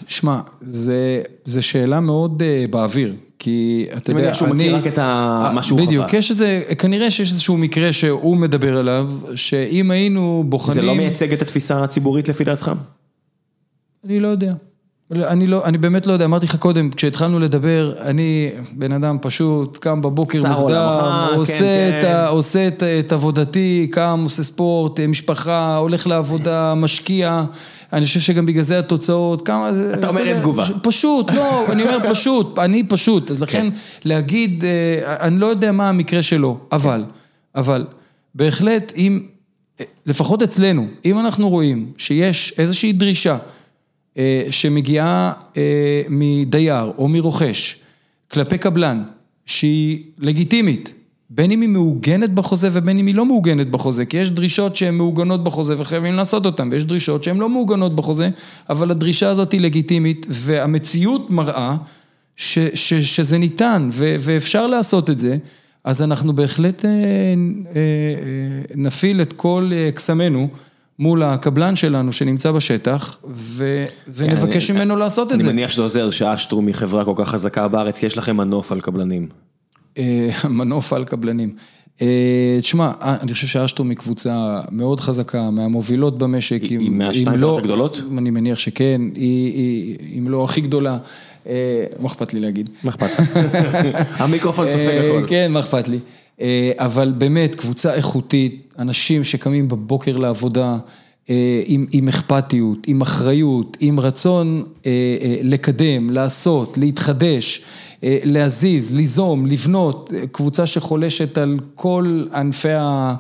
שמע, זה, זה שאלה מאוד באוויר, כי אתה יודע, אני מניח שהוא מכיר רק את מה שהוא חווה. בדיוק, כנראה שיש איזשהו מקרה שהוא מדבר עליו, שאם היינו בוחנים... זה לא מייצג את התפיסה הציבורית לפי דעתך? אני לא יודע. אני, לא, אני באמת לא יודע, אמרתי לך קודם, כשהתחלנו לדבר, אני בן אדם פשוט, קם בבוקר מוקדם, עושה, כן, את, כן. עושה את, את עבודתי, קם, עושה ספורט, משפחה, הולך לעבודה, משקיע, אני חושב שגם בגלל זה התוצאות, כמה... אתה אומר אין תגובה. פשוט, לא, אני אומר פשוט, אני פשוט, אז לכן להגיד, אני לא יודע מה המקרה שלו, אבל, אבל, בהחלט, אם, לפחות אצלנו, אם אנחנו רואים שיש איזושהי דרישה, שמגיעה מדייר או מרוכש כלפי קבלן שהיא לגיטימית, בין אם היא מעוגנת בחוזה ובין אם היא לא מעוגנת בחוזה, כי יש דרישות שהן מעוגנות בחוזה וחייבים לעשות אותן, ויש דרישות שהן לא מעוגנות בחוזה, אבל הדרישה הזאת היא לגיטימית, והמציאות מראה ש- ש- שזה ניתן ו- ואפשר לעשות את זה, אז אנחנו בהחלט נפיל את כל קסמנו, מול הקבלן שלנו שנמצא בשטח, ונבקש ממנו לעשות את זה. אני מניח שזה עוזר שאשטרו מחברה כל כך חזקה בארץ, כי יש לכם מנוף על קבלנים. מנוף על קבלנים. תשמע, אני חושב שאשטרו מקבוצה מאוד חזקה, מהמובילות במשק. היא מהשתיים הגדולות? אני מניח שכן, אם לא הכי גדולה. מה אכפת לי להגיד? מה אכפת? המיקרופון צופה הכל. כן, מה אכפת לי. אבל באמת, קבוצה איכותית, אנשים שקמים בבוקר לעבודה עם, עם אכפתיות, עם אחריות, עם רצון לקדם, לעשות, להתחדש, להזיז, ליזום, לבנות, קבוצה שחולשת על כל ענפי ה...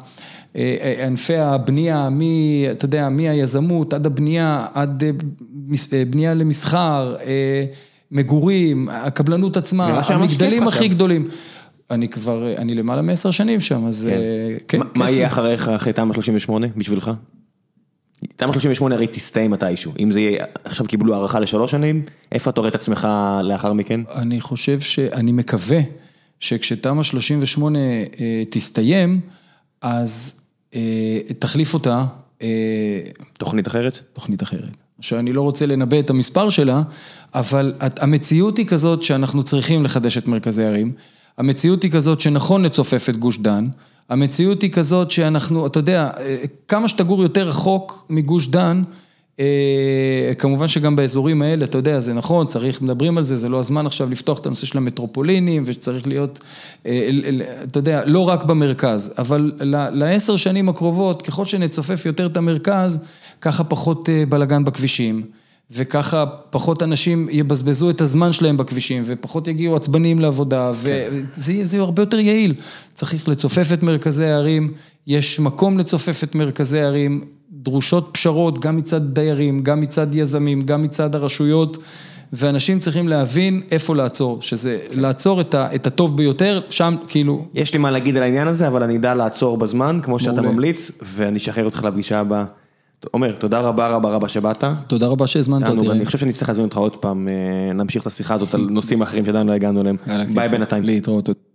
ענפי הבנייה, מי, אתה יודע, מי היזמות, עד הבנייה, עד בנייה למסחר, מגורים, הקבלנות עצמה, המגדלים הכי גדולים. אני כבר, אני למעלה מעשר שנים שם, אז כן. מה יהיה אחריך אחרי תמ"א שלושים ושמונה בשבילך? תמ"א שלושים ושמונה הרי תסתיים מתישהו, אם זה יהיה, עכשיו קיבלו הערכה לשלוש שנים, איפה אתה רואה את עצמך לאחר מכן? אני חושב שאני מקווה שכשתמ"א שלושים ושמונה תסתיים, אז תחליף אותה. תוכנית אחרת? תוכנית אחרת. שאני לא רוצה לנבא את המספר שלה, אבל המציאות היא כזאת שאנחנו צריכים לחדש את מרכזי הערים, המציאות היא כזאת שנכון לצופף את גוש דן, המציאות היא כזאת שאנחנו, אתה יודע, כמה שתגור יותר רחוק מגוש דן, כמובן שגם באזורים האלה, אתה יודע, זה נכון, צריך, מדברים על זה, זה לא הזמן עכשיו לפתוח את הנושא של המטרופולינים, ושצריך להיות, אתה יודע, לא רק במרכז, אבל לעשר שנים הקרובות, ככל שנצופף יותר את המרכז, ככה פחות בלגן בכבישים, וככה פחות אנשים יבזבזו את הזמן שלהם בכבישים, ופחות יגיעו עצבנים לעבודה, וזה הרבה יותר יעיל. צריך לצופף את מרכזי הערים, יש מקום לצופף את מרכזי הערים, דרושות פשרות גם מצד דיירים, גם מצד יזמים, גם מצד הרשויות, ואנשים צריכים להבין איפה לעצור, שזה לעצור את הטוב ביותר, שם כאילו... יש לי מה להגיד על העניין הזה, אבל אני יודע לעצור בזמן, כמו שאתה ממליץ, ואני אשחרר אותך לפגישה הבאה. עומר, תודה רבה רבה רבה שבאת. תודה רבה שהזמנת אותי. אני חושב שאני צריך להזמין אותך עוד פעם, נמשיך את השיחה הזאת על נושאים אחרים שעדיין לא הגענו אליהם. ביי בינתיים. להתראות.